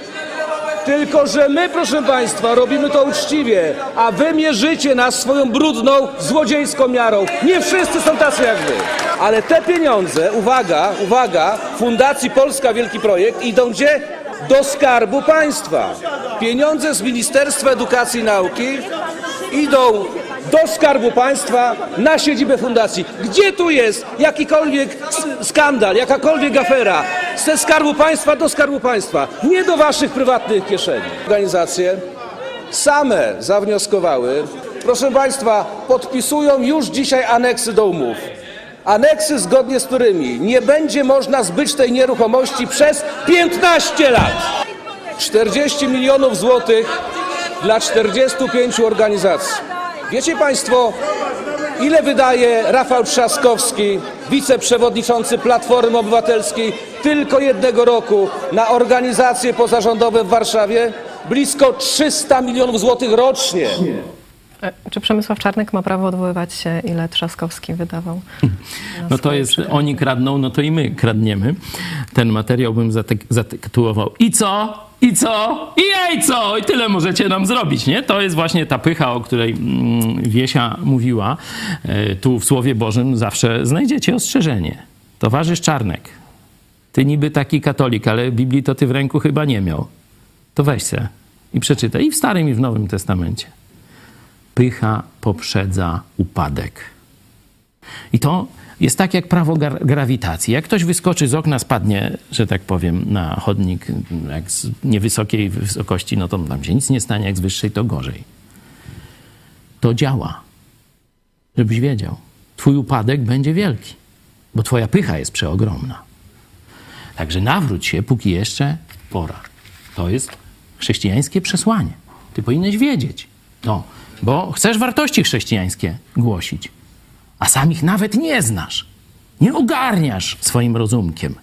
Tylko że my, proszę państwa, robimy to uczciwie, a wy mierzycie nas swoją brudną, złodziejską miarą. Nie wszyscy są tacy jak wy. Ale te pieniądze, uwaga, Fundacji Polska Wielki Projekt idą gdzie? Do Skarbu Państwa. Pieniądze z Ministerstwa Edukacji i Nauki idą do Skarbu Państwa na siedzibę fundacji. Gdzie tu jest jakikolwiek skandal, jakakolwiek afera? Ze Skarbu Państwa do Skarbu Państwa, nie do waszych prywatnych kieszeni. Organizacje same zawnioskowały. Proszę Państwa, podpisują już dzisiaj aneksy do umów. Aneksy, zgodnie z którymi nie będzie można zbyć tej nieruchomości przez 15 lat. 40 milionów złotych dla 45 organizacji. Wiecie Państwo, ile wydaje Rafał Trzaskowski, wiceprzewodniczący Platformy Obywatelskiej, tylko jednego roku na organizacje pozarządowe w Warszawie? Blisko 300 milionów złotych rocznie. Czy Przemysław Czarnek ma prawo odwoływać się, ile Trzaskowski wydawał? No to jest, oni kradną, no to i my kradniemy. Ten materiał bym zatytułował "I co? I co? I jej co? I tyle możecie nam zrobić", nie? To jest właśnie ta pycha, o której Wiesia mówiła. Tu w Słowie Bożym zawsze znajdziecie ostrzeżenie. Towarzysz Czarnek, ty niby taki katolik, ale Biblii to ty w ręku chyba nie miał. To weź se i przeczytaj i w Starym, i w Nowym Testamencie. Pycha poprzedza upadek. I to jest tak jak prawo grawitacji. Jak ktoś wyskoczy z okna, spadnie, że tak powiem, na chodnik, jak z niewysokiej wysokości, no to tam się nic nie stanie, jak z wyższej, to gorzej. To działa. Żebyś wiedział. Twój upadek będzie wielki, bo twoja pycha jest przeogromna. Także nawróć się, póki jeszcze pora. To jest chrześcijańskie przesłanie. Ty powinieneś wiedzieć to, bo chcesz wartości chrześcijańskie głosić, a sam ich nawet nie znasz. Nie ogarniasz swoim rozumkiem.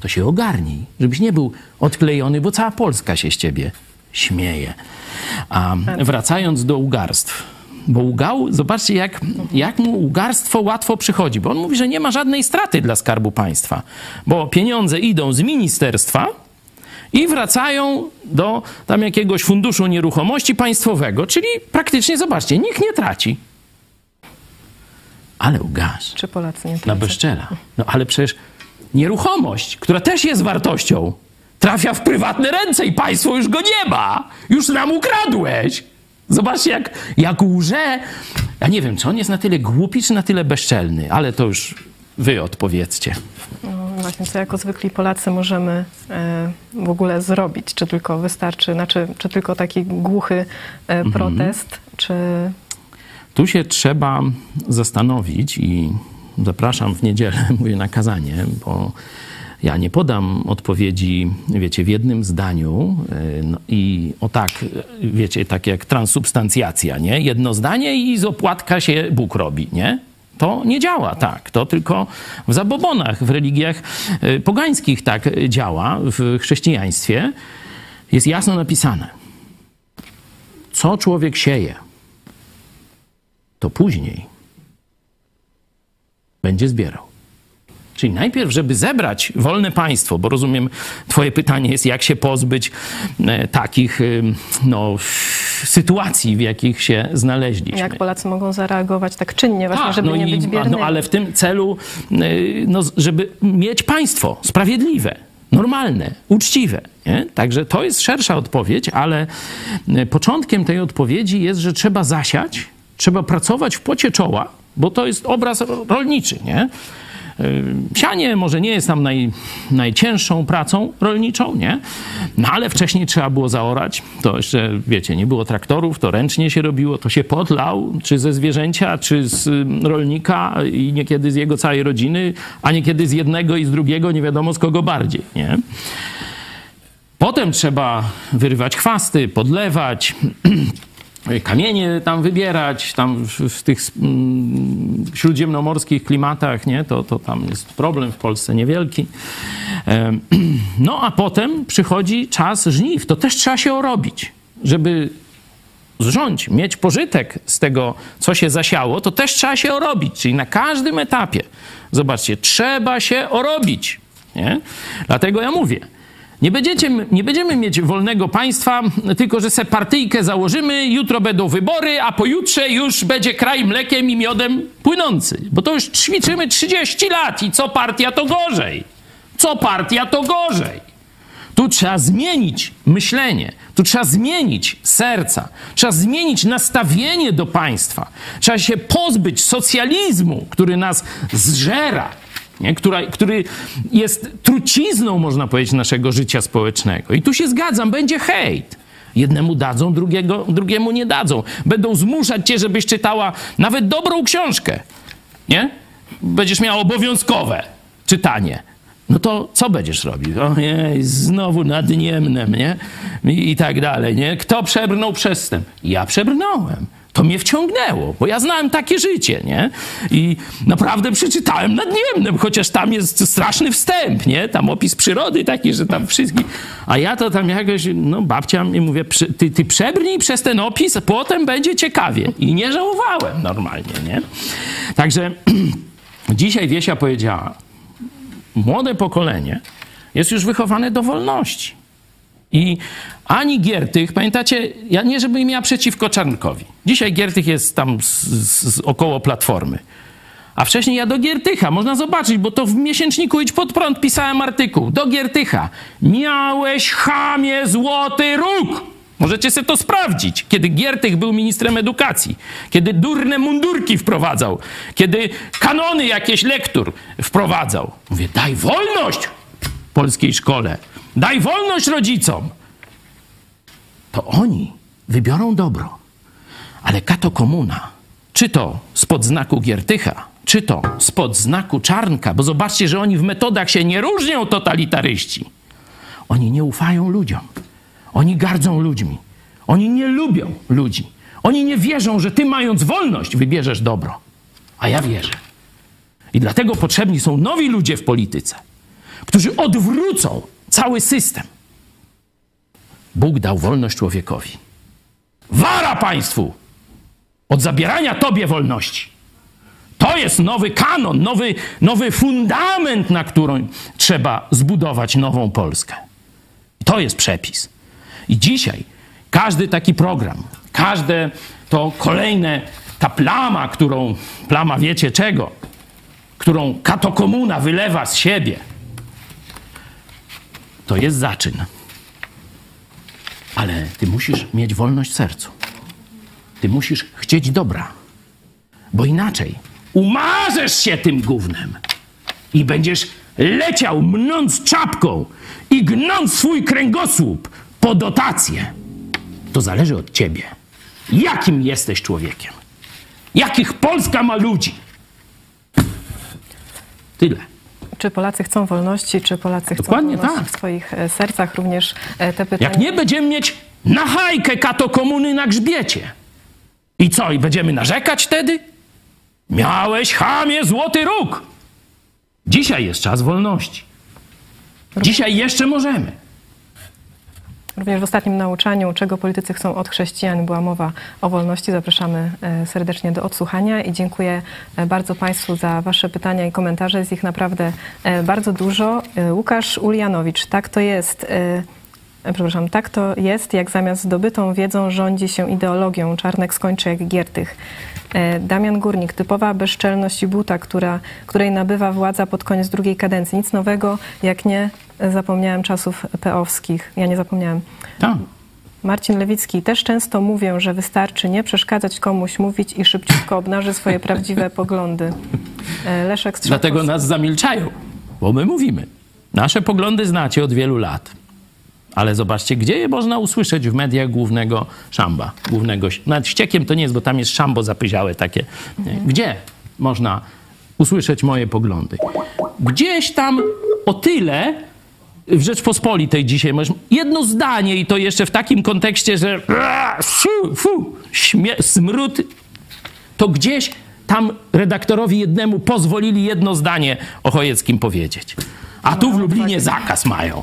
To się ogarnij, żebyś nie był odklejony, bo cała Polska się z ciebie śmieje. A wracając do ugarstw. Bo ugał, zobaczcie, jak mu ugarstwo łatwo przychodzi. Bo on mówi, że nie ma żadnej straty dla Skarbu Państwa, bo pieniądze idą z ministerstwa i wracają do tam jakiegoś funduszu nieruchomości państwowego, czyli praktycznie, zobaczcie, nikt nie traci. Ale ugasz. Czy Polacy nie tracą? Na bezczela. No ale przecież nieruchomość, która też jest wartością, trafia w prywatne ręce i państwo już go nie ma. Już nam ukradłeś. Zobaczcie, jak łże. Ja nie wiem, czy on jest na tyle głupi, czy na tyle bezczelny, ale to już wy odpowiedzcie. Właśnie, co jako zwykli Polacy możemy w ogóle zrobić? Czy tylko wystarczy, znaczy, czy tylko taki głuchy protest, czy... Tu się trzeba zastanowić i zapraszam w niedzielę, mówię, na kazanie, bo ja nie podam odpowiedzi, wiecie, w jednym zdaniu no i o tak, wiecie, tak jak transubstancjacja, nie? Jedno zdanie i z opłatka się Bóg robi, nie? To nie działa tak, to tylko w zabobonach, w religiach pogańskich tak działa, w chrześcijaństwie jest jasno napisane. Co człowiek sieje, to później będzie zbierał. Czyli najpierw, żeby zebrać wolne państwo, bo rozumiem, twoje pytanie jest, jak się pozbyć takich no, sytuacji, w jakich się znaleźliśmy. Jak Polacy mogą zareagować tak czynnie, właśnie, żeby no nie być biernymi. No ale w tym celu, no, żeby mieć państwo sprawiedliwe, normalne, uczciwe. Nie? Także to jest szersza odpowiedź, ale początkiem tej odpowiedzi jest, że trzeba zasiać, trzeba pracować w pocie czoła, bo to jest obraz rolniczy, nie? Sianie może nie jest tam najcięższą pracą rolniczą, nie? No ale wcześniej trzeba było zaorać. To jeszcze, wiecie, nie było traktorów, to ręcznie się robiło, to się podlał, czy ze zwierzęcia, czy z rolnika i niekiedy z jego całej rodziny, a niekiedy z jednego i z drugiego, nie wiadomo z kogo bardziej, nie? Potem trzeba wyrywać chwasty, podlewać, kamienie tam wybierać, tam w tych śródziemnomorskich klimatach, nie? To tam jest problem w Polsce niewielki. No a potem przychodzi czas żniw. To też trzeba się orobić, żeby zrządzić, mieć pożytek z tego, co się zasiało, to też trzeba się orobić. Czyli na każdym etapie, zobaczcie, trzeba się orobić, nie? Dlatego ja mówię, nie będziemy mieć wolnego państwa, tylko że se partyjkę założymy, jutro będą wybory, a pojutrze już będzie kraj mlekiem i miodem płynący. Bo to już ćwiczymy 30 lat i co partia, to gorzej. Co partia, to gorzej. Tu trzeba zmienić myślenie, tu trzeba zmienić serca, trzeba zmienić nastawienie do państwa. Trzeba się pozbyć socjalizmu, który nas zżera. Nie? Który jest trucizną, można powiedzieć, naszego życia społecznego. I tu się zgadzam, będzie hejt. Jednemu dadzą, drugiemu nie dadzą. Będą zmuszać cię, żebyś czytała nawet dobrą książkę, nie? Będziesz miała obowiązkowe czytanie. No to co będziesz robił? Ojej, znowu nad Niemnem, nie? I tak dalej, nie? Kto przebrnął przestęp? Ja przebrnąłem. To mnie wciągnęło, bo ja znałem takie życie, nie? I naprawdę przeczytałem nad Niemnem, chociaż tam jest straszny wstęp, nie? Tam opis przyrody taki, że tam wszystkich... A ja to tam jakoś, no babcia mi mówię, ty przebrnij przez ten opis, a potem będzie ciekawie. I nie żałowałem normalnie, nie? Także dzisiaj Wiesia powiedziała, młode pokolenie jest już wychowane do wolności. I ani Giertych, pamiętacie, ja nie żebym miała przeciwko Czarnkowi. Dzisiaj Giertych jest tam około Platformy. A wcześniej ja do Giertycha, można zobaczyć, bo to w miesięczniku Idź Pod Prąd pisałem artykuł. Do Giertycha. Miałeś, chamie, złoty róg. Możecie sobie to sprawdzić. Kiedy Giertych był ministrem edukacji, kiedy durne mundurki wprowadzał, kiedy kanony jakieś lektur wprowadzał. Mówię, daj wolność polskiej szkole. Daj wolność rodzicom. To oni wybiorą dobro. Ale kato komuna, czy to spod znaku Giertycha, czy to spod znaku Czarnka, bo zobaczcie, że oni w metodach się nie różnią, totalitaryści. Oni nie ufają ludziom. Oni gardzą ludźmi. Oni nie lubią ludzi. Oni nie wierzą, że ty mając wolność wybierzesz dobro. A ja wierzę. I dlatego potrzebni są nowi ludzie w polityce, którzy odwrócą cały system. Bóg dał wolność człowiekowi. Wara państwu od zabierania tobie wolności. To jest nowy kanon, nowy fundament, na którym trzeba zbudować nową Polskę. To jest przepis. I dzisiaj każdy taki program, każde to kolejne, ta plama, plama wiecie czego, którą katokomuna wylewa z siebie, to jest zaczyn. Ale ty musisz mieć wolność w sercu. Ty musisz chcieć dobra. Bo inaczej umarzesz się tym gównem i będziesz leciał mnąc czapką i gnąc swój kręgosłup po dotację. To zależy od ciebie. Jakim jesteś człowiekiem? Jakich Polska ma ludzi? Tyle. Czy Polacy chcą wolności, czy Polacy chcą dokładnie wolności tak w swoich sercach? Również te pytania. Jak nie będziemy mieć na hajkę katokomuny na grzbiecie. I co? I będziemy narzekać wtedy? Miałeś, chamie, złoty róg. Dzisiaj jest czas wolności. Dzisiaj jeszcze możemy. Również w ostatnim nauczaniu, czego politycy chcą od chrześcijan, była mowa o wolności. Zapraszamy serdecznie do odsłuchania i dziękuję bardzo państwu za wasze pytania i komentarze. Jest ich naprawdę bardzo dużo. Łukasz Ulianowicz, tak to jest... Przepraszam, tak to jest, jak zamiast zdobytą wiedzą rządzi się ideologią. Czarnek skończy jak Giertych. Damian Górnik, typowa bezczelność i buta, której nabywa władza pod koniec drugiej kadencji. Nic nowego, jak nie zapomniałem czasów PO-owskich. Ja nie zapomniałem. Tak. Marcin Lewicki, też często mówię, że wystarczy nie przeszkadzać komuś, mówić i szybciutko obnaży swoje prawdziwe poglądy. Leszek Strzałkowski. Dlatego nas zamilczają, bo my mówimy. Nasze poglądy znacie od wielu lat. Ale zobaczcie, gdzie je można usłyszeć w mediach głównego szamba. Głównego, nawet ściekiem to nie jest, bo tam jest szambo zapyziałe takie. Gdzie można usłyszeć moje poglądy? Gdzieś tam o tyle w Rzeczpospolitej dzisiaj masz jedno zdanie i to jeszcze w takim kontekście, że smród, to gdzieś tam redaktorowi jednemu pozwolili jedno zdanie o Chojeckim powiedzieć. A tu w Lublinie zakaz mają.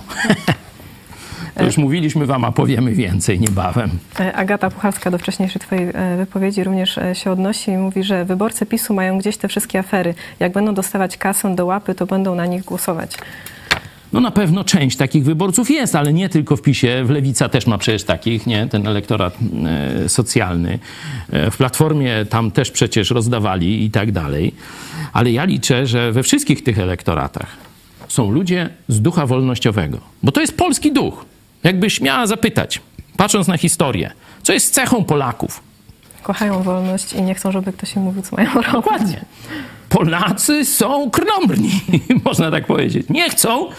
To już mówiliśmy wam, a powiemy więcej niebawem. Agata Puchalska do wcześniejszej twojej wypowiedzi również się odnosi i mówi, że wyborcy PiS-u mają gdzieś te wszystkie afery. Jak będą dostawać kasę do łapy, to będą na nich głosować. No na pewno część takich wyborców jest, ale nie tylko w PiS-ie. W Lewica też ma przecież takich, nie? Ten elektorat socjalny. W Platformie tam też przecież rozdawali i tak dalej. Ale ja liczę, że we wszystkich tych elektoratach są ludzie z ducha wolnościowego. Bo to jest polski duch. Jakbyś miała zapytać, patrząc na historię, co jest cechą Polaków? Kochają wolność i nie chcą, żeby ktoś im mówił, co mają robić. Dokładnie. Polacy są krnąbrni, można tak powiedzieć. Nie chcą,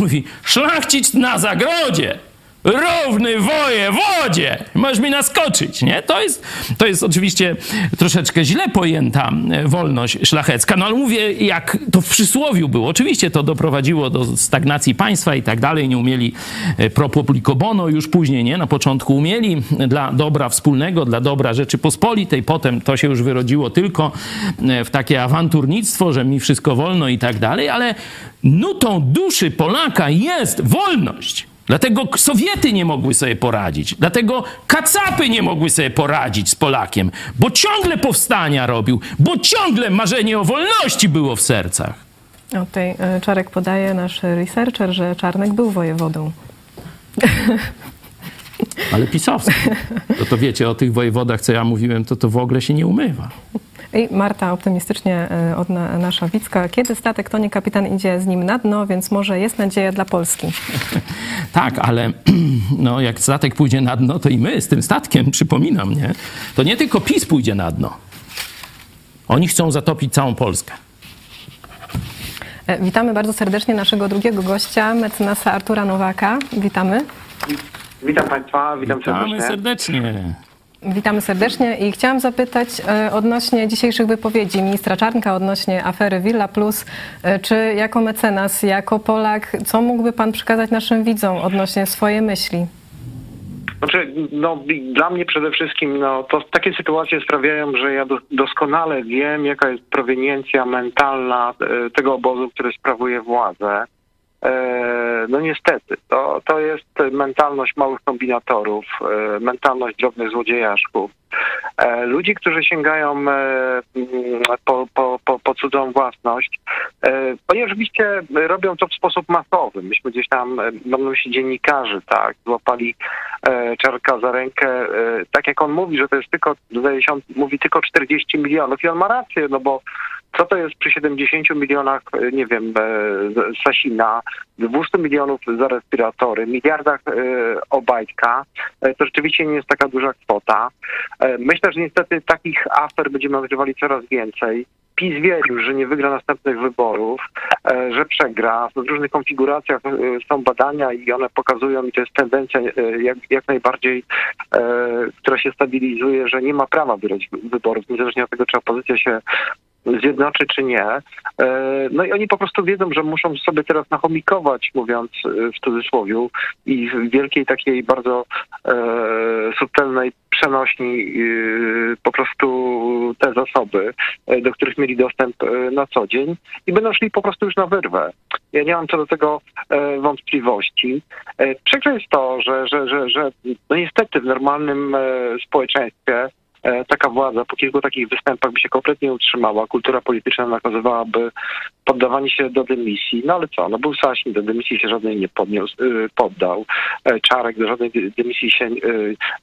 mówi, szlachcic na zagrodzie. Równy wojewodzie! Możesz mi naskoczyć, nie? To jest oczywiście troszeczkę źle pojęta wolność szlachecka, no ale mówię, jak to w przysłowiu było. Oczywiście to doprowadziło do stagnacji państwa i tak dalej, nie umieli pro publico bono już później, nie? Na początku umieli dla dobra wspólnego, dla dobra Rzeczypospolitej, potem to się już wyrodziło tylko w takie awanturnictwo, że mi wszystko wolno i tak dalej, ale nutą duszy Polaka jest wolność. Dlatego Sowiety nie mogły sobie poradzić. Dlatego kacapy nie mogły sobie poradzić z Polakiem. Bo ciągle powstania robił. Bo ciągle marzenie o wolności było w sercach. O tej Czarek podaje, nasz researcher, że Czarnek był wojewodą. Ale pisowski. To wiecie, o tych wojewodach, co ja mówiłem, to w ogóle się nie umywa. I Marta optymistycznie od nasza Wicka. Kiedy statek tonie, kapitan idzie z nim na dno, więc może jest nadzieja dla Polski. Tak, ale no, jak statek pójdzie na dno, to i my z tym statkiem, przypominam, nie? To nie tylko PiS pójdzie na dno. Oni chcą zatopić całą Polskę. Witamy bardzo serdecznie naszego drugiego gościa, mecenasa Artura Nowaka. Witamy. Witam Państwa, witam serdecznie. Witamy serdecznie i chciałam zapytać odnośnie dzisiejszych wypowiedzi ministra Czarnka, odnośnie afery Villa Plus. Czy jako mecenas, jako Polak, co mógłby Pan przekazać naszym widzom odnośnie swojej myśli? Znaczy, no, dla mnie przede wszystkim to takie sytuacje sprawiają, że ja doskonale wiem, jaka jest proweniencja mentalna tego obozu, który sprawuje władzę. No niestety, to jest mentalność małych kombinatorów, mentalność drobnych złodziejaszków, ludzi, którzy sięgają po cudzą własność. Oni oczywiście robią to w sposób masowy. Myśmy gdzieś tam, mam na myśli dziennikarzy, tak, złapali Czarnka za rękę. Tak jak on mówi, że to jest tylko, mówi tylko 40 milionów i on ma rację, no bo co to jest przy 70 milionach, nie wiem, Sasina, 200 milionów za respiratory, miliardach Obajtka, to rzeczywiście nie jest taka duża kwota. Myślę, że niestety takich afer będziemy odgrywali coraz więcej. PiS wierzył, że nie wygra następnych wyborów, że przegra. W różnych konfiguracjach są badania i one pokazują, i to jest tendencja jak najbardziej, która się stabilizuje, że nie ma prawa wygrać wyborów, niezależnie od tego, czy opozycja się zjednoczy czy nie. No i oni po prostu wiedzą, że muszą sobie teraz nachomikować, mówiąc w cudzysłowiu, i w wielkiej takiej bardzo subtelnej przenośni po prostu te zasoby, do których mieli dostęp na co dzień, i będą szli po prostu już na wyrwę. Ja nie mam co do tego wątpliwości. Przykre jest to, że no niestety w normalnym społeczeństwie taka władza po kilku takich występach by się kompletnie utrzymała. Kultura polityczna nakazywałaby poddawanie się do dymisji. No ale co? No był Sasin, do dymisji się żadnej nie poddał. Czarek do żadnej dymisji się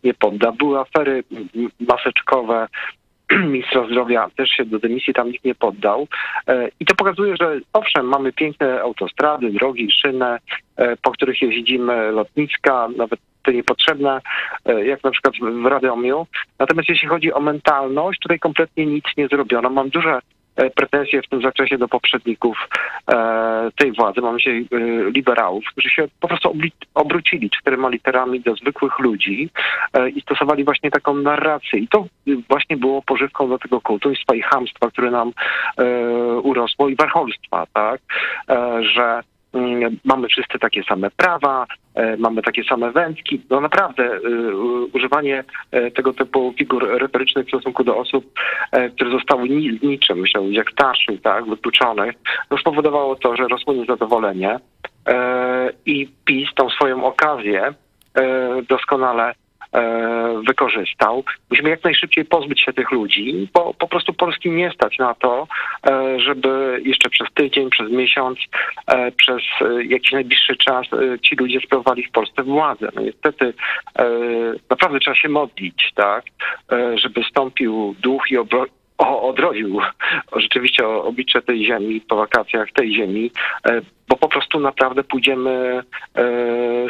nie podda. Były afery maseczkowe ministra zdrowia, też się do dymisji tam nikt nie poddał. I to pokazuje, że owszem, mamy piękne autostrady, drogi, szynę, po których jeździmy, lotniska, nawet te niepotrzebne, jak na przykład w Radomiu. Natomiast jeśli chodzi o mentalność, tutaj kompletnie nic nie zrobiono. Mam duże pretensje w tym zakresie do poprzedników tej władzy, mam się liberałów, którzy się po prostu obrócili 4 literami do zwykłych ludzi i stosowali właśnie taką narrację. I to właśnie było pożywką do tego kultuństwa i chamstwa, które nam urosło, i warcholstwa, tak, że mamy wszyscy takie same prawa, mamy takie same wędki. No naprawdę używanie tego typu figur retorycznych w stosunku do osób, które zostały niczym, myślę, jak starszych, tak, wykluczonych, no spowodowało to, że rosło niezadowolenie i PiS tą swoją okazję doskonale wykorzystał. Musimy jak najszybciej pozbyć się tych ludzi, bo po prostu Polski nie stać na to, żeby jeszcze przez tydzień, przez miesiąc, przez jakiś najbliższy czas ci ludzie sprawowali w Polsce władzę. No niestety naprawdę trzeba się modlić, tak, żeby stąpił duch i odrodził rzeczywiście oblicze tej ziemi, po wakacjach tej ziemi, bo po prostu naprawdę pójdziemy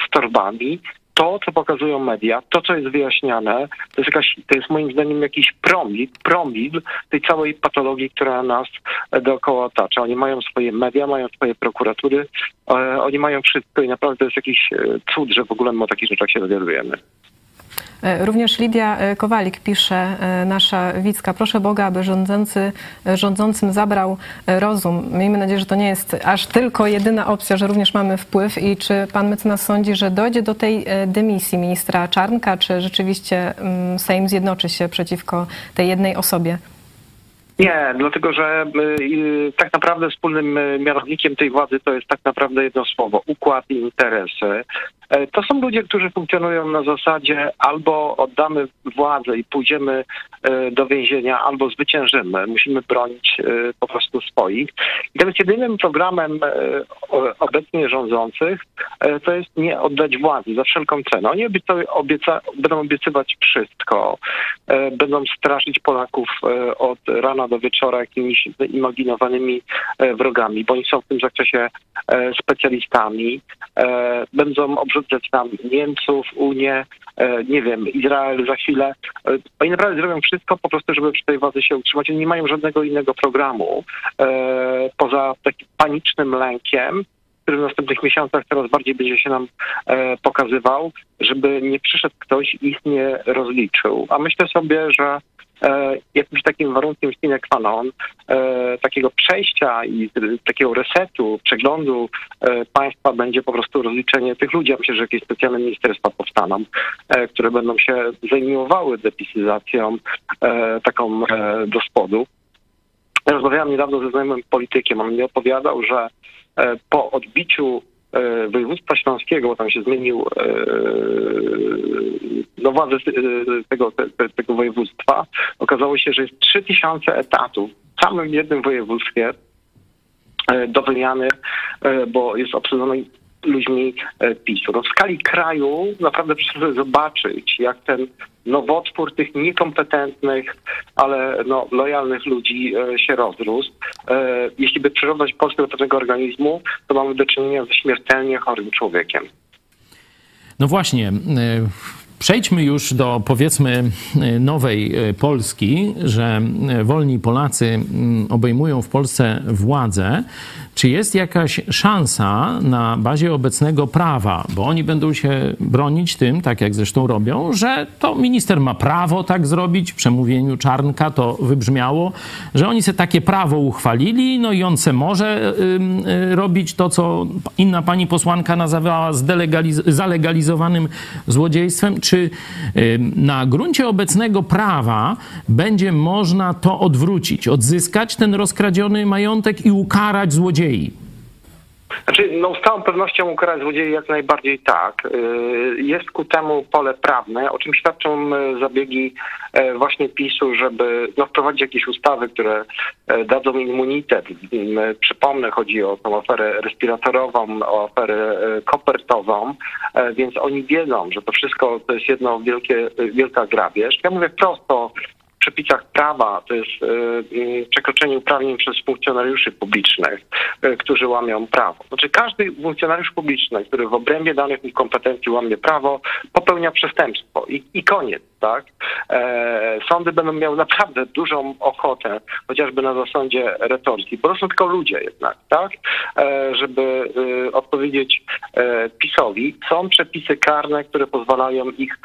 z torbami. to, co pokazują media, to, co jest wyjaśniane, to jest moim zdaniem jakiś promil tej całej patologii, która nas dookoła otacza. Oni mają swoje media, mają swoje prokuratury, oni mają wszystko i naprawdę to jest jakiś cud, że w ogóle my o takich rzeczach się dowiadujemy. Również Lidia Kowalik pisze, nasza widzka, proszę Boga, aby rządzącym zabrał rozum. Miejmy nadzieję, że to nie jest aż tylko jedyna opcja, że również mamy wpływ. I czy pan mecenas sądzi, że dojdzie do tej dymisji ministra Czarnka, czy rzeczywiście Sejm zjednoczy się przeciwko tej jednej osobie? Nie, dlatego że tak naprawdę wspólnym mianownikiem tej władzy to jest tak naprawdę jedno słowo, układ i interesy. To są ludzie, którzy funkcjonują na zasadzie albo oddamy władzę i pójdziemy do więzienia, albo zwyciężymy. Musimy bronić po prostu swoich. I teraz jedynym programem obecnie rządzących to jest nie oddać władzy za wszelką cenę. Oni będą obiecywać wszystko, będą straszyć Polaków od rana do wieczora jakimiś wyimaginowanymi wrogami, bo oni są w tym zakresie specjalistami, będą obrzucać tam Niemców, Unię, nie wiem, Izrael za chwilę. Oni naprawdę zrobią wszystko po prostu, żeby przy tej władzy się utrzymać. Oni nie mają żadnego innego programu poza takim panicznym lękiem, który w następnych miesiącach coraz bardziej będzie się nam pokazywał, żeby nie przyszedł ktoś i ich nie rozliczył. A myślę sobie, że jakimś takim warunkiem sine qua non, takiego przejścia i takiego resetu, przeglądu państwa będzie po prostu rozliczenie tych ludzi. Ja myślę, że jakieś specjalne ministerstwa powstaną, które będą się zajmowały depisyzacją taką do spodu. Ja rozmawiałem niedawno ze znajomym politykiem, on mi opowiadał, że po odbiciu województwa śląskiego, bo tam się zmienił władzę tego województwa, okazało się, że jest 3000 etatów w samym jednym województwie do wymiany, bo jest obsadzony ludźmi PiS-u. No w skali kraju naprawdę trzeba zobaczyć, jak ten nowotwór tych niekompetentnych, ale lojalnych ludzi się rozrósł. Jeśli by przyrównać Polskę do pewnego organizmu, to mamy do czynienia ze śmiertelnie chorym człowiekiem. No właśnie. Przejdźmy już do, powiedzmy, nowej Polski, że wolni Polacy obejmują w Polsce władzę. Czy jest jakaś szansa na bazie obecnego prawa? Bo oni będą się bronić tym, tak jak zresztą robią, że to minister ma prawo tak zrobić. W przemówieniu Czarnka to wybrzmiało, że oni se takie prawo uchwalili, no i on se może robić to, co inna pani posłanka nazywała zalegalizowanym złodziejstwem. Czy na gruncie obecnego prawa będzie można to odwrócić, odzyskać ten rozkradziony majątek i ukarać złodziei? Znaczy, z całą pewnością ukarać złodziei jak najbardziej tak. Jest ku temu pole prawne, o czym świadczą zabiegi właśnie PiS-u, żeby wprowadzić jakieś ustawy, które dadzą im immunitet. Przypomnę, chodzi o tą aferę respiratorową, o aferę kopertową, więc oni wiedzą, że to wszystko to jest jedno wielka grabież. Ja mówię prosto, w przepisach prawa, to jest przekroczenie uprawnień przez funkcjonariuszy publicznych, którzy łamią prawo. Znaczy każdy funkcjonariusz publiczny, który w obrębie danych mu kompetencji łamie prawo, popełnia przestępstwo i koniec, tak? Sądy będą miały naprawdę dużą ochotę, chociażby na zasądzie retorskim, bo to są tylko ludzie jednak, tak? Żeby odpowiedzieć PiS-owi, są przepisy karne, które pozwalają ich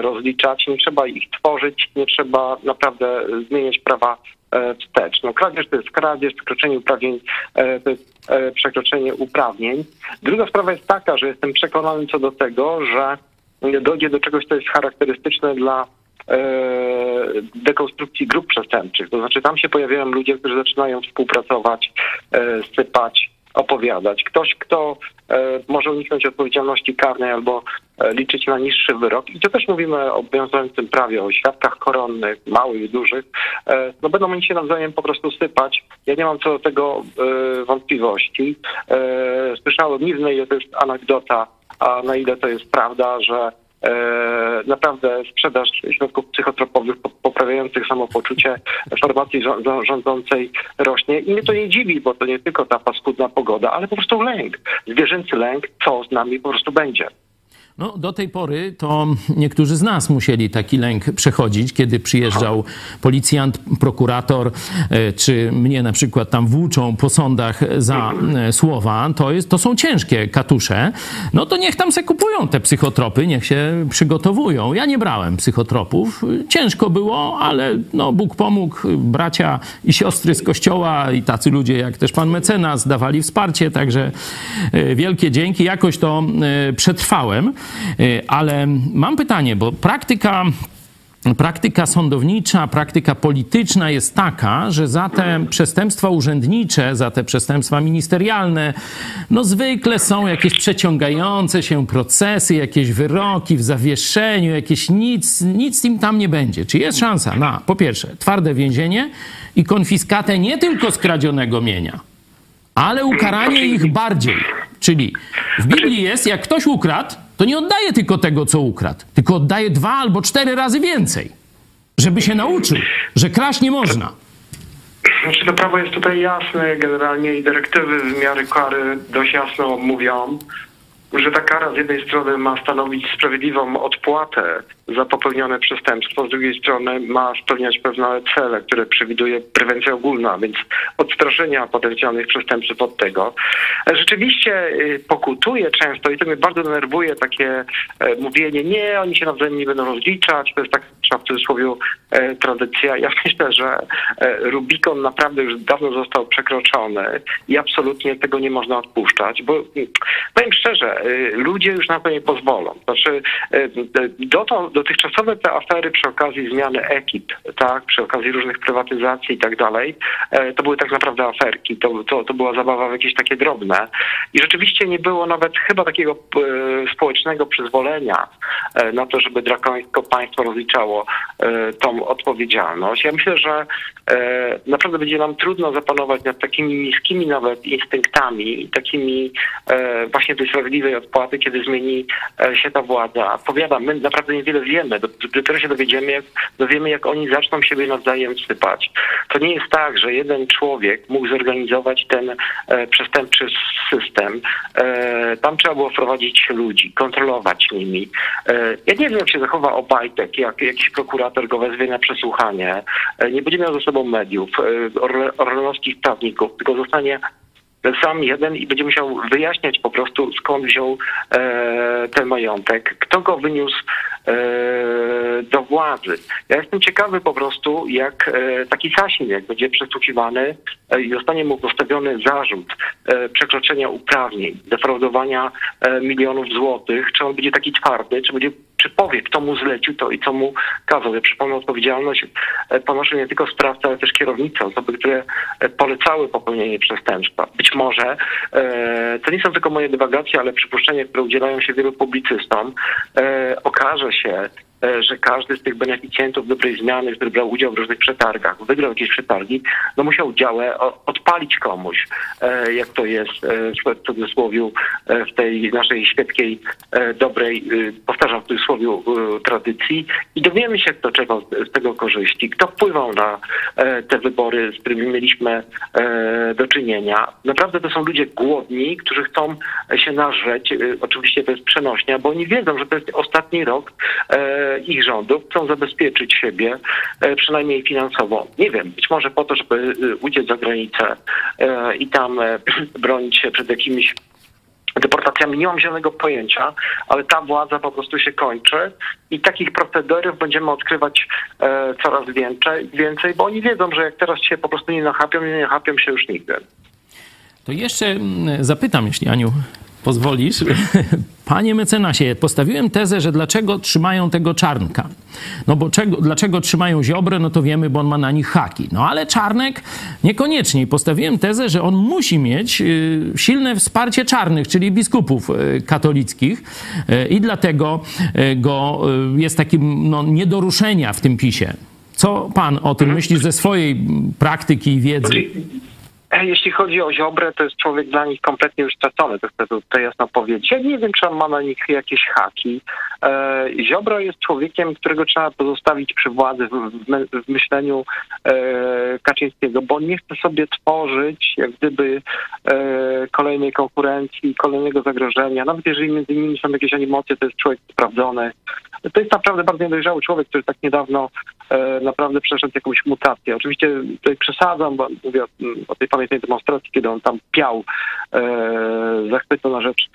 rozliczać, nie trzeba ich tworzyć, nie trzeba naprawdę zmieniać prawa wstecz. Kradzież to jest kradzież, przekroczenie uprawnień to jest przekroczenie uprawnień. Druga sprawa jest taka, że jestem przekonany co do tego, że dojdzie do czegoś, co jest charakterystyczne dla dekonstrukcji grup przestępczych. To znaczy tam się pojawiają ludzie, którzy zaczynają współpracować, sypać, opowiadać. Ktoś, kto może uniknąć odpowiedzialności karnej albo liczyć na niższy wyrok. I to też mówimy o obowiązującym prawie, o świadkach koronnych, małych i dużych. Będą oni się nawzajem po prostu sypać. Ja nie mam co do tego wątpliwości. Słyszałem, nie wiem, na ile to jest anegdota, a na ile to jest prawda, że naprawdę sprzedaż środków psychotropowych poprawiających samopoczucie formacji rządzącej rośnie. I mnie to nie dziwi, bo to nie tylko ta paskudna pogoda, ale po prostu lęk. Zwierzęcy lęk, co z nami po prostu będzie. No, do tej pory to niektórzy z nas musieli taki lęk przechodzić, kiedy przyjeżdżał policjant, prokurator, czy mnie na przykład tam włóczą po sądach za słowa. To są ciężkie katusze. No to niech tam se kupują te psychotropy, niech się przygotowują. Ja nie brałem psychotropów. Ciężko było, ale no, Bóg pomógł. Bracia i siostry z kościoła i tacy ludzie jak też pan mecenas dawali wsparcie, także wielkie dzięki. Jakoś to przetrwałem. Ale mam pytanie, bo praktyka sądownicza, praktyka polityczna jest taka, że za te przestępstwa urzędnicze, za te przestępstwa ministerialne, no zwykle są jakieś przeciągające się procesy, jakieś wyroki w zawieszeniu, jakieś nic im tam nie będzie. Czy jest szansa na, po pierwsze, twarde więzienie i konfiskatę nie tylko skradzionego mienia, ale ukaranie ich bardziej. Czyli w Biblii jest, jak ktoś ukradł, to nie oddaje tylko tego, co ukradł, tylko oddaje 2 albo 4 razy więcej, żeby się nauczył, że kraść nie można. Znaczy, to prawo jest tutaj jasne generalnie i dyrektywy w miarę kary dość jasno mówią, że ta kara z jednej strony ma stanowić sprawiedliwą odpłatę za popełnione przestępstwo, z drugiej strony ma spełniać pewne cele, które przewiduje prewencja ogólna, więc odstraszenia potencjalnych przestępców od tego. Rzeczywiście pokutuje często i to mnie bardzo denerwuje takie mówienie, nie, oni się nawzajem nie będą rozliczać, to jest tak w cudzysłowie tradycja. Ja myślę, że Rubikon naprawdę już dawno został przekroczony i absolutnie tego nie można odpuszczać, bo powiem szczerze, ludzie już na to nie pozwolą. Znaczy, dotychczasowe te afery przy okazji zmiany ekip, tak, przy okazji różnych prywatyzacji i tak dalej, to były tak naprawdę aferki, to była zabawa w jakieś takie drobne i rzeczywiście nie było nawet chyba takiego społecznego przyzwolenia na to, żeby drakońsko państwo rozliczało tą odpowiedzialność. Ja myślę, że naprawdę będzie nam trudno zapanować nad takimi niskimi nawet instynktami i takimi właśnie tej sprawiedliwej odpłaty, kiedy zmieni się ta władza. Powiadam, my naprawdę niewiele wiemy. Dopiero się dowiemy, jak oni zaczną siebie nawzajem sypać. To nie jest tak, że jeden człowiek mógł zorganizować ten przestępczy system. Tam trzeba było wprowadzić ludzi, kontrolować nimi. Ja nie wiem, jak się zachowa Obajtek, jak jakiś prokurator go wezwie na przesłuchanie. Nie będzie miał ze sobą mediów, orlenowskich prawników, tylko zostanie sam jeden i będzie musiał wyjaśniać po prostu, skąd wziął ten majątek, kto go wyniósł do władzy. Ja jestem ciekawy po prostu, jak taki Sasin, jak będzie przesłuchiwany i zostanie mu postawiony zarzut przekroczenia uprawnień, defraudowania milionów złotych, czy on będzie taki twardy, czy powie, kto mu zlecił to i co mu kazał. Ja przypomnę, odpowiedzialność ponoszą nie tylko sprawca, ale też kierownica, osoby, które polecały popełnienie przestępstwa. Być może, to nie są tylko moje dywagacje, ale przypuszczenia, które udzielają się wielu publicystom, okaże się, że każdy z tych beneficjentów dobrej zmiany, który brał udział w różnych przetargach, wygrał jakieś przetargi, no musiał działę odpalić komuś, jak to jest w cudzysłowiu w tej naszej świeckiej, dobrej, powtarzam w cudzysłowiu, tradycji i dowiemy się, kto czego z tego korzyści, kto wpływał na te wybory, z którymi mieliśmy do czynienia. Naprawdę to są ludzie głodni, którzy chcą się nażreć, oczywiście to jest przenośnia, bo oni wiedzą, że to jest ostatni rok ich rządów, chcą zabezpieczyć siebie, przynajmniej finansowo. Nie wiem, być może po to, żeby uciec za granicę i tam bronić się przed jakimiś deportacjami. Nie mam zielonego pojęcia, ale ta władza po prostu się kończy i takich procederów będziemy odkrywać coraz więcej, bo oni wiedzą, że jak teraz się po prostu nie nachapią się już nigdy. To jeszcze zapytam, jeśli Aniu pozwolisz. Panie mecenasie, postawiłem tezę, że dlaczego trzymają tego Czarnka? No bo dlaczego trzymają Ziobrę? No to wiemy, bo on ma na nich haki. No ale Czarnek niekoniecznie. Postawiłem tezę, że on musi mieć silne wsparcie czarnych, czyli biskupów katolickich i dlatego go jest takim no, nie do ruszenia w tym PiSie. Co pan o tym myśli ze swojej praktyki i wiedzy? Jeśli chodzi o Ziobrę, to jest człowiek dla nich kompletnie już stracony, to chcę tutaj jasno powiedzieć. Ja nie wiem, czy on ma na nich jakieś haki. Ziobro jest człowiekiem, którego trzeba pozostawić przy władzy w myśleniu Kaczyńskiego, bo on nie chce sobie tworzyć jak gdyby kolejnej konkurencji, kolejnego zagrożenia. Nawet jeżeli między nimi są jakieś animacje, to jest człowiek sprawdzony. To jest naprawdę bardzo niedojrzały człowiek, który tak niedawno naprawdę przeszedł jakąś mutację. Oczywiście tutaj przesadzam, bo mówię o tej pamiętnej demonstracji, kiedy on tam piał zachwytu na rzecz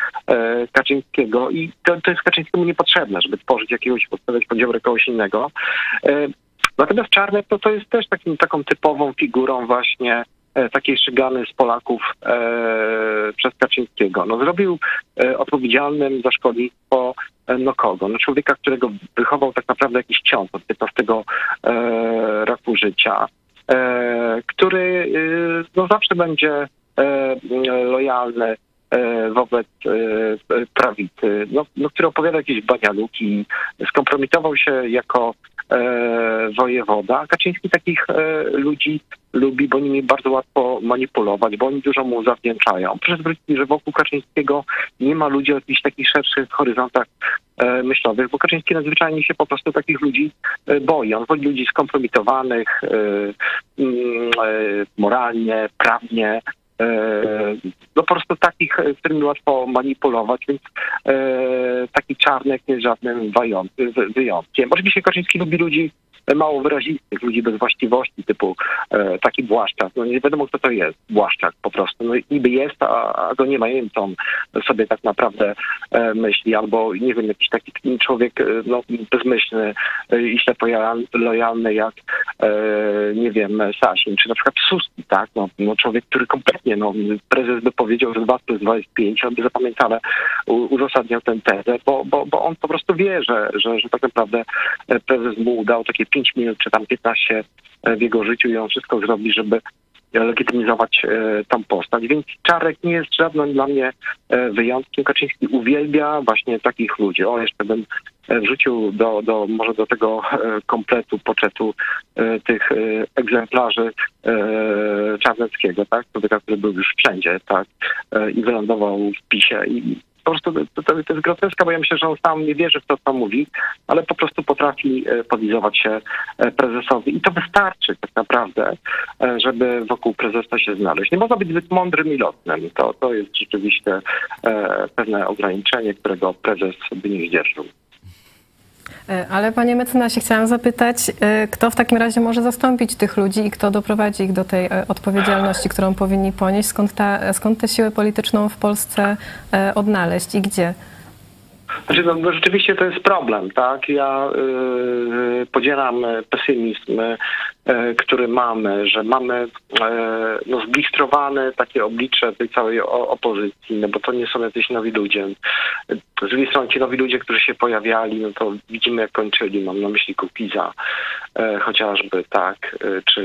Kaczyńskiego i to jest Kaczyńskiemu niepotrzebne, żeby tworzyć jakiegoś, podstawiać pod Ziobrę kogoś innego. Natomiast Czarnek to jest też taką typową figurą właśnie takiej szygany z Polaków przez Kaczyńskiego. No, zrobił odpowiedzialnym za szkolnictwo kogo? No, człowieka, którego wychował tak naprawdę jakiś ciąg od 15 roku życia, który zawsze będzie lojalny wobec prawicy, który opowiada jakieś banialuki, skompromitował się jako wojewoda. Kaczyński takich ludzi lubi, bo nimi bardzo łatwo manipulować, bo oni dużo mu zawdzięczają. Proszę zwrócić uwagę, że wokół Kaczyńskiego nie ma ludzi o jakichś takich szerszych horyzontach myślowych, bo Kaczyński nadzwyczajnie się po prostu takich ludzi boi. On woli ludzi skompromitowanych moralnie, prawnie, no po prostu takich, którymi łatwo manipulować, więc taki Czarnek nie jest żadnym wyjątkiem. Oczywiście Kaczyński lubi ludzi mało wyrazistych, ludzi bez właściwości, typu taki Błaszczak. No nie wiadomo, kto to jest, Błaszczak po prostu. No niby jest, a go nie ma. Nie wiem, co on sobie tak naprawdę myśli. Albo, nie wiem, jakiś taki człowiek bezmyślny i ślepo lojalny jak, nie wiem, Sasin, czy na przykład Suski, tak? Człowiek, który kompletnie, prezes by powiedział, że 2 + 2 = 5, on by zapamiętale uzasadniał tę tezę, bo on po prostu wie, że tak naprawdę prezes mu udał takie 5 minut czy tam 15 w jego życiu i on wszystko zrobi, żeby legitymizować tą postać. Więc Czarek nie jest żadnym dla mnie wyjątkiem. Kaczyński uwielbia właśnie takich ludzi. O, jeszcze bym wrzucił może do tego kompletu, poczetu tych egzemplarzy Czarneckiego, tak? Człowieka, który był już wszędzie, tak? I wylądował w PiS-ie. Po prostu to jest groteska, bo ja myślę, że on sam nie wierzy w to, co mówi, ale po prostu potrafi podlizować się prezesowi. I to wystarczy tak naprawdę, żeby wokół prezesa się znaleźć. Nie można być zbyt mądrym i lotnym. To jest rzeczywiście pewne ograniczenie, którego prezes by nie zdzierżył. Ale panie mecenasie, chciałam zapytać, kto w takim razie może zastąpić tych ludzi i kto doprowadzi ich do tej odpowiedzialności, którą powinni ponieść? Skąd tę siłę polityczną w Polsce odnaleźć i gdzie? Znaczy, rzeczywiście to jest problem, tak? Ja podzielam pesymizm, który mamy, że mamy zblistrowane takie oblicze tej całej opozycji, bo to nie są jacyś nowi ludzie. Z drugiej strony ci nowi ludzie, którzy się pojawiali, to widzimy, jak kończyli. Mam na myśli Kukiza chociażby, tak?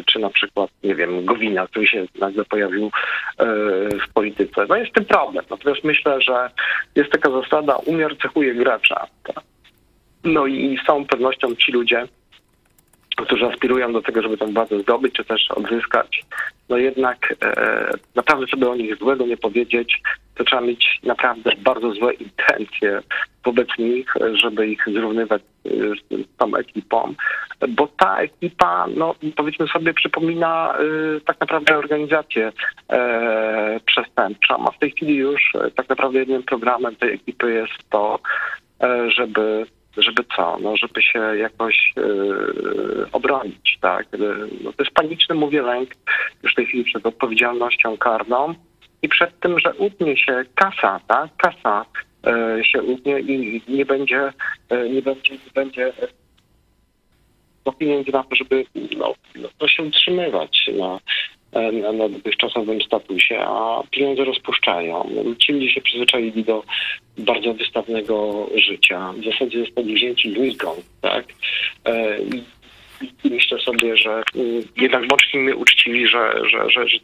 Czy na przykład, nie wiem, Gowina, który się nagle pojawił w polityce. No jest ten problem. Natomiast myślę, że jest taka zasada, umiar cechuje gracza. Tak? No i z całą pewnością ci ludzie, którzy aspirują do tego, żeby tę władzę zdobyć, czy też odzyskać, jednak naprawdę, żeby o nich złego nie powiedzieć, to trzeba mieć naprawdę bardzo złe intencje wobec nich, żeby ich zrównywać z tą ekipą, bo ta ekipa, powiedzmy sobie, przypomina tak naprawdę organizację przestępczą, a w tej chwili już tak naprawdę jednym programem tej ekipy jest to, żeby co? Żeby się jakoś obronić, tak? To jest paniczny, mówię, lęk już w tej chwili przed odpowiedzialnością karną i przed tym, że utnie się kasa, tak? Kasa się utnie i nie będzie pieniędzy na to, żeby to się utrzymywać na dotychczasowym statusie, a pieniądze rozpuszczają. Ci ludzie się przyzwyczaili do bardzo wystawnego życia. W zasadzie zostali wzięci znikąd, tak? I myślę sobie, że jednak bądźmy uczciwi, że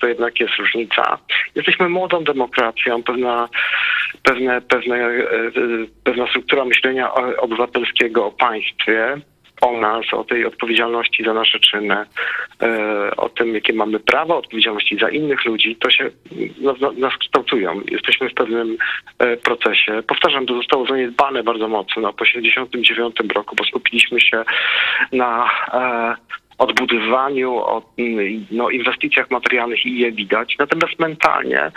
to jednak jest różnica. Jesteśmy młodą demokracją, pewna struktura myślenia obywatelskiego o państwie, o nas, o tej odpowiedzialności za nasze czyny, o tym, jakie mamy prawo odpowiedzialności za innych ludzi, to się nas kształtują. Jesteśmy w pewnym procesie. Powtarzam, to zostało zaniedbane bardzo mocno. Po 1979 roku skupiliśmy się na odbudowaniu, inwestycjach materialnych i je widać. Natomiast mentalnie,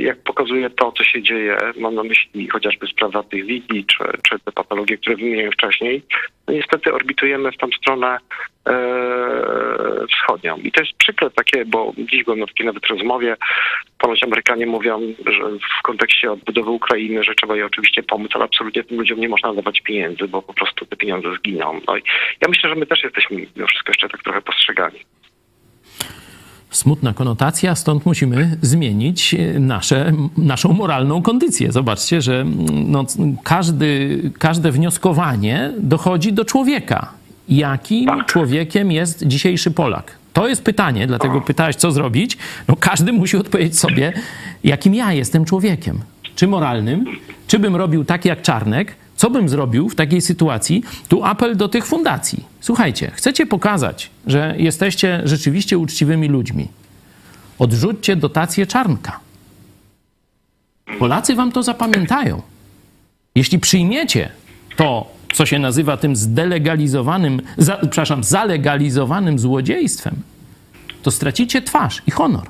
jak pokazuje to, co się dzieje, mam na myśli chociażby sprawa tych wizji, czy te patologie, które wymieniłem wcześniej, no niestety orbitujemy w tą stronę wschodnią. I to jest przykre takie, bo dziś byłem na takiej nawet rozmowie, ponoć Amerykanie mówią, że w kontekście odbudowy Ukrainy, że trzeba jej oczywiście pomóc, ale absolutnie tym ludziom nie można dawać pieniędzy, bo po prostu te pieniądze zginą. No i ja myślę, że my też jesteśmy mimo wszystko jeszcze tak trochę postrzegani. Smutna konotacja, stąd musimy zmienić naszą moralną kondycję. Zobaczcie, że każde wnioskowanie dochodzi do człowieka. Jakim człowiekiem jest dzisiejszy Polak? To jest pytanie, dlatego pytałeś, co zrobić. No, każdy musi odpowiedzieć sobie, jakim ja jestem człowiekiem. Czy moralnym? Czy bym robił tak jak Czarnek? Co bym zrobił w takiej sytuacji? Tu apel do tych fundacji. Słuchajcie, chcecie pokazać, że jesteście rzeczywiście uczciwymi ludźmi. Odrzućcie dotację Czarnka. Polacy wam to zapamiętają. Jeśli przyjmiecie to, co się nazywa tym zalegalizowanym złodziejstwem, to stracicie twarz i honor.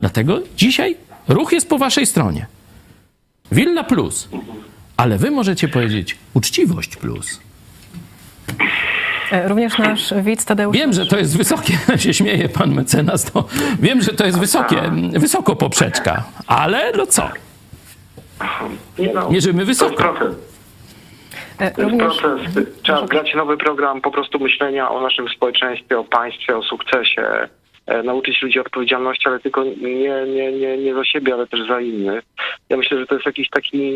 Dlatego dzisiaj ruch jest po waszej stronie. Villa Plus. Ale wy możecie powiedzieć uczciwość plus. Również nasz widz Tadeusz... Wiem, że to jest wysokie, się śmieje pan mecenas, to wiem, że to jest wysoko poprzeczka, ale no co? Mierzymy wysoko. Proces. Trzeba grać nowy program po prostu myślenia o naszym społeczeństwie, o państwie, o sukcesie. Nauczyć ludzi odpowiedzialności, ale tylko nie za siebie, ale też za innych. Ja myślę, że to jest jakiś taki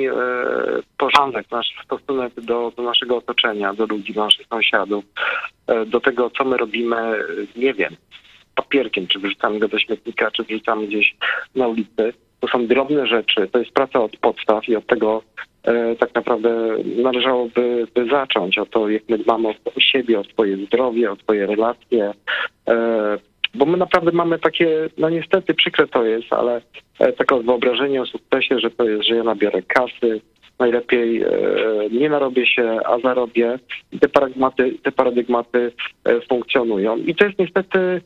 porządek, nasz stosunek do naszego otoczenia, do ludzi, do naszych sąsiadów, do tego, co my robimy, nie wiem, papierkiem, czy wyrzucamy go do śmietnika, czy wyrzucamy gdzieś na ulicy. To są drobne rzeczy, to jest praca od podstaw i od tego tak naprawdę należałoby zacząć, o to, jak my dbamy o siebie, o swoje zdrowie, o swoje relacje, bo my naprawdę mamy takie, no niestety przykre to jest, ale takie wyobrażenie o sukcesie, że to jest, że ja nabiorę kasy, najlepiej nie narobię się, a zarobię. I te paradygmaty funkcjonują. I to jest niestety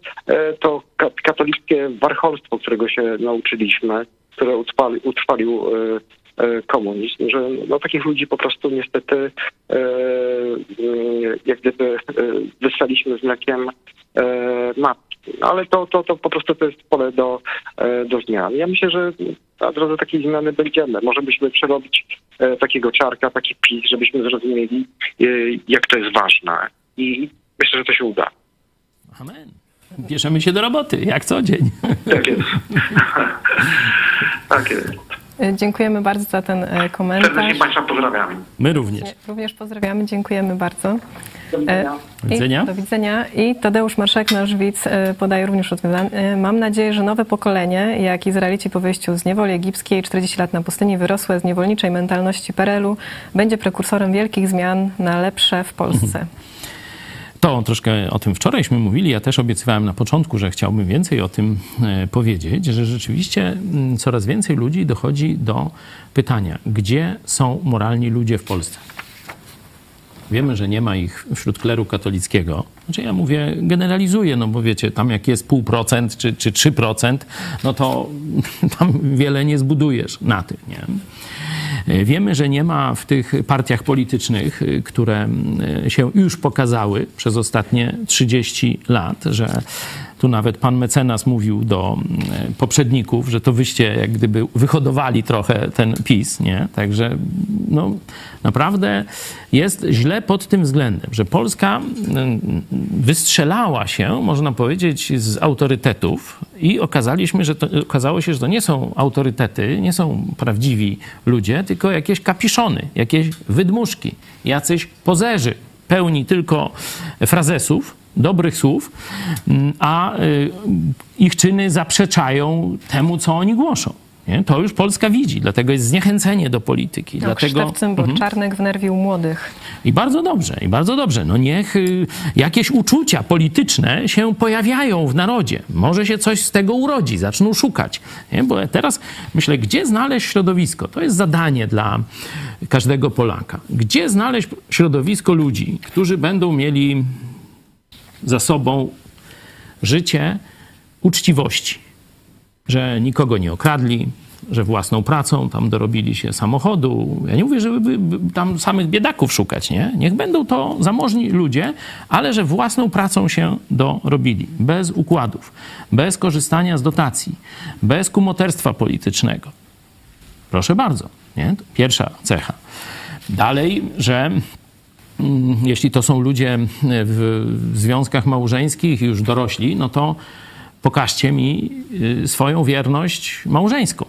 to katolickie warcholstwo, którego się nauczyliśmy, które utrwalił komunizm, że no, takich ludzi po prostu niestety jak gdyby wysłaliśmy z mlekiem matki. Ale to po prostu to jest pole do zmian. Ja myślę, że na drodze takiej zmiany będziemy. Może byśmy przerobić takiego Czarka, taki PiS, żebyśmy zrozumieli, jak to jest ważne. I myślę, że to się uda. Amen. Bierzemy się do roboty, jak co dzień. Tak jest. Tak jest. Dziękujemy bardzo za ten komentarz. Serdecznie państwa pozdrawiamy. My również. Również pozdrawiamy, dziękujemy bardzo. Do widzenia. Do widzenia. I Tadeusz Marszek, nasz widz, podaje również odpowiadanie. Mam nadzieję, że nowe pokolenie, jak Izraelici po wyjściu z niewoli egipskiej, 40 lat na pustyni, wyrosłe z niewolniczej mentalności PRL-u, będzie prekursorem wielkich zmian na lepsze w Polsce. To troszkę o tym wczorajśmy mówili. Ja też obiecywałem na początku, że chciałbym więcej o tym powiedzieć, że rzeczywiście coraz więcej ludzi dochodzi do pytania, gdzie są moralni ludzie w Polsce? Wiemy, że nie ma ich wśród kleru katolickiego. Znaczy ja mówię, generalizuję, no bo wiecie, tam jak jest 0,5% czy 3%, no to tam wiele nie zbudujesz na tym, nie? Wiemy, że nie ma w tych partiach politycznych, które się już pokazały przez ostatnie 30 lat, że tu nawet pan mecenas mówił do poprzedników, że to wyście jak gdyby wyhodowali trochę ten PiS, nie? Także no, naprawdę jest źle pod tym względem, że Polska wystrzelała się, można powiedzieć, z autorytetów i okazało się, że to nie są autorytety, nie są prawdziwi ludzie, tylko jakieś kapiszony, jakieś wydmuszki, jacyś pozerzy, pełni tylko frazesów, dobrych słów, a ich czyny zaprzeczają temu, co oni głoszą. Nie? To już Polska widzi, dlatego jest zniechęcenie do polityki. No, dlatego... Kształcem, bo Czarnek wnerwił młodych. I bardzo dobrze, i bardzo dobrze. No niech jakieś uczucia polityczne się pojawiają w narodzie. Może się coś z tego urodzi, zaczną szukać. Nie? Bo teraz myślę, gdzie znaleźć środowisko? To jest zadanie dla każdego Polaka. Gdzie znaleźć środowisko ludzi, którzy będą mieli za sobą życie uczciwości, że nikogo nie okradli, że własną pracą tam dorobili się samochodu. Ja nie mówię, żeby tam samych biedaków szukać, nie? Niech będą to zamożni ludzie, ale że własną pracą się dorobili. Bez układów, bez korzystania z dotacji, bez kumoterstwa politycznego. Proszę bardzo, nie? Pierwsza cecha. Dalej, że... Jeśli to są ludzie w związkach małżeńskich już dorośli, no to pokażcie mi swoją wierność małżeńską.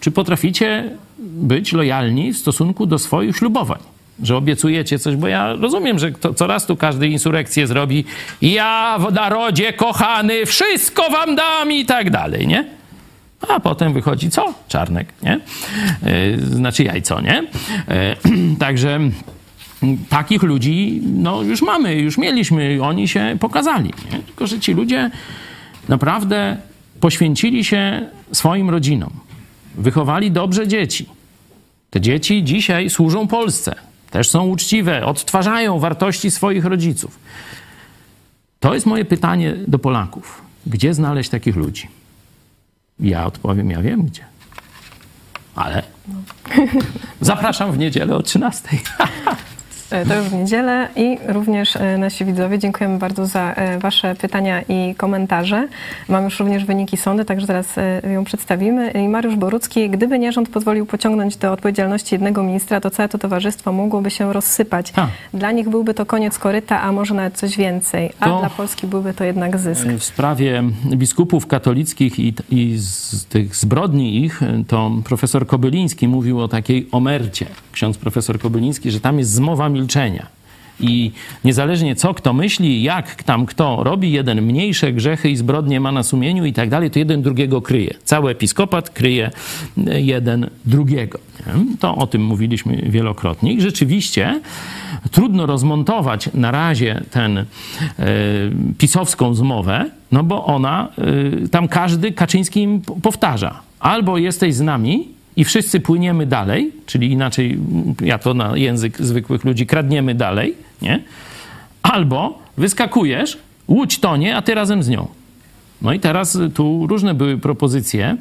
Czy potraficie być lojalni w stosunku do swoich ślubowań? Że obiecujecie coś, bo ja rozumiem, że coraz tu każdy insurekcję zrobi. Ja w narodzie kochany wszystko wam dam i tak dalej, nie? A potem wychodzi co? Czarnek, nie? Znaczy jajco, nie? Także... Takich ludzi no, już mamy, już mieliśmy, oni się pokazali. Nie? Tylko, że ci ludzie naprawdę poświęcili się swoim rodzinom. Wychowali dobrze dzieci. Te dzieci dzisiaj służą Polsce. Też są uczciwe, odtwarzają wartości swoich rodziców. To jest moje pytanie do Polaków. Gdzie znaleźć takich ludzi? Ja odpowiem, ja wiem gdzie. Ale zapraszam w niedzielę o 13:00. To już w niedzielę i również nasi widzowie. Dziękujemy bardzo za wasze pytania i komentarze. Mam już również wyniki sądu, także zaraz ją przedstawimy. I Mariusz Borucki. Gdyby nie rząd pozwolił pociągnąć do odpowiedzialności jednego ministra, to całe to towarzystwo mogłoby się rozsypać. Dla nich byłby to koniec koryta, a może nawet coś więcej. A to dla Polski byłby to jednak zysk. W sprawie biskupów katolickich i z tych zbrodni ich, to profesor Kobyliński mówił o takiej omercie. Ksiądz profesor Kobyliński, że tam jest zmowa milczenia. I niezależnie co kto myśli, jak tam kto robi, jeden mniejsze grzechy i zbrodnie ma na sumieniu i tak dalej, to jeden drugiego kryje. Cały episkopat kryje jeden drugiego. To o tym mówiliśmy wielokrotnie. I rzeczywiście trudno rozmontować na razie tę pisowską zmowę, no bo ona, tam każdy Kaczyński im powtarza. Albo jesteś z nami, i wszyscy płyniemy dalej, czyli inaczej, ja to na język zwykłych ludzi, kradniemy dalej, nie? Albo wyskakujesz, łódź tonie, a ty razem z nią. No i teraz tu różne były propozycje,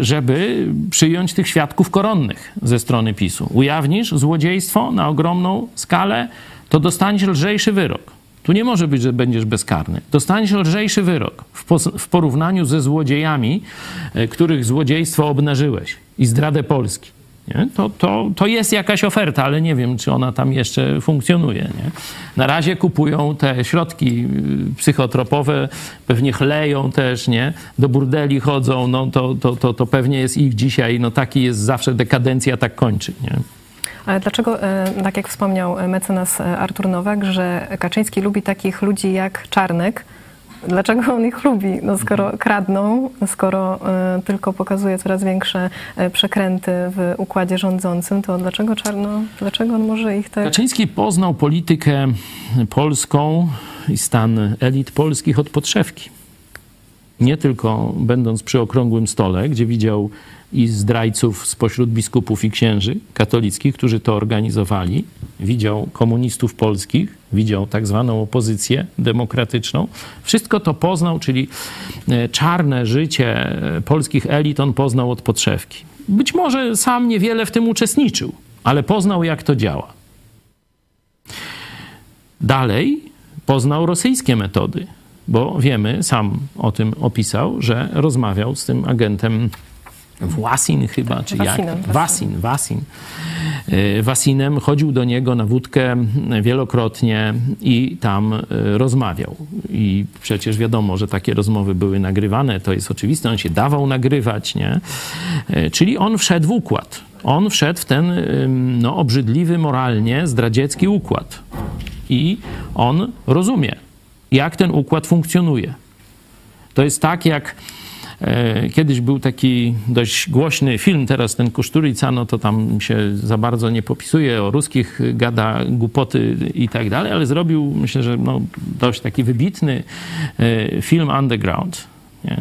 żeby przyjąć tych świadków koronnych ze strony PiS-u. Ujawnisz złodziejstwo na ogromną skalę, to dostaniesz lżejszy wyrok. Tu nie może być, że będziesz bezkarny. Dostaniesz lżejszy wyrok w porównaniu ze złodziejami, których złodziejstwo obnażyłeś i zdradę Polski. Nie? To jest jakaś oferta, ale nie wiem, czy ona tam jeszcze funkcjonuje. Nie? Na razie kupują te środki psychotropowe, pewnie chleją też, nie? Do burdeli chodzą, no to pewnie jest ich dzisiaj, no taki jest zawsze dekadencja, tak kończy, nie? Ale dlaczego, tak jak wspomniał mecenas Artur Nowak, że Kaczyński lubi takich ludzi jak Czarnek? Dlaczego on ich lubi? No, skoro kradną, skoro tylko pokazuje coraz większe przekręty w układzie rządzącym, to dlaczego dlaczego on może ich tak... Kaczyński poznał politykę polską i stan elit polskich od podszewki. Nie tylko będąc przy okrągłym stole, gdzie widział i zdrajców spośród biskupów i księży katolickich, którzy to organizowali. Widział komunistów polskich, widział tak zwaną opozycję demokratyczną. Wszystko to poznał, czyli czarne życie polskich elit on poznał od podszewki. Być może sam niewiele w tym uczestniczył, ale poznał, jak to działa. Dalej poznał rosyjskie metody, bo wiemy, sam o tym opisał, że rozmawiał z tym agentem Własin chyba, czy jak? Wasinem chodził do niego na wódkę wielokrotnie i tam rozmawiał. I przecież wiadomo, że takie rozmowy były nagrywane, to jest oczywiste, on się dawał nagrywać, nie? Czyli on wszedł w układ. On wszedł w ten no, obrzydliwy moralnie zdradziecki układ. I on rozumie, jak ten układ funkcjonuje. To jest tak, jak Kiedyś był taki dość głośny film, teraz ten Kuszturica, no to tam się za bardzo nie popisuje, o ruskich gada głupoty i tak dalej, ale zrobił, myślę, że no, dość taki wybitny film Underground. Nie?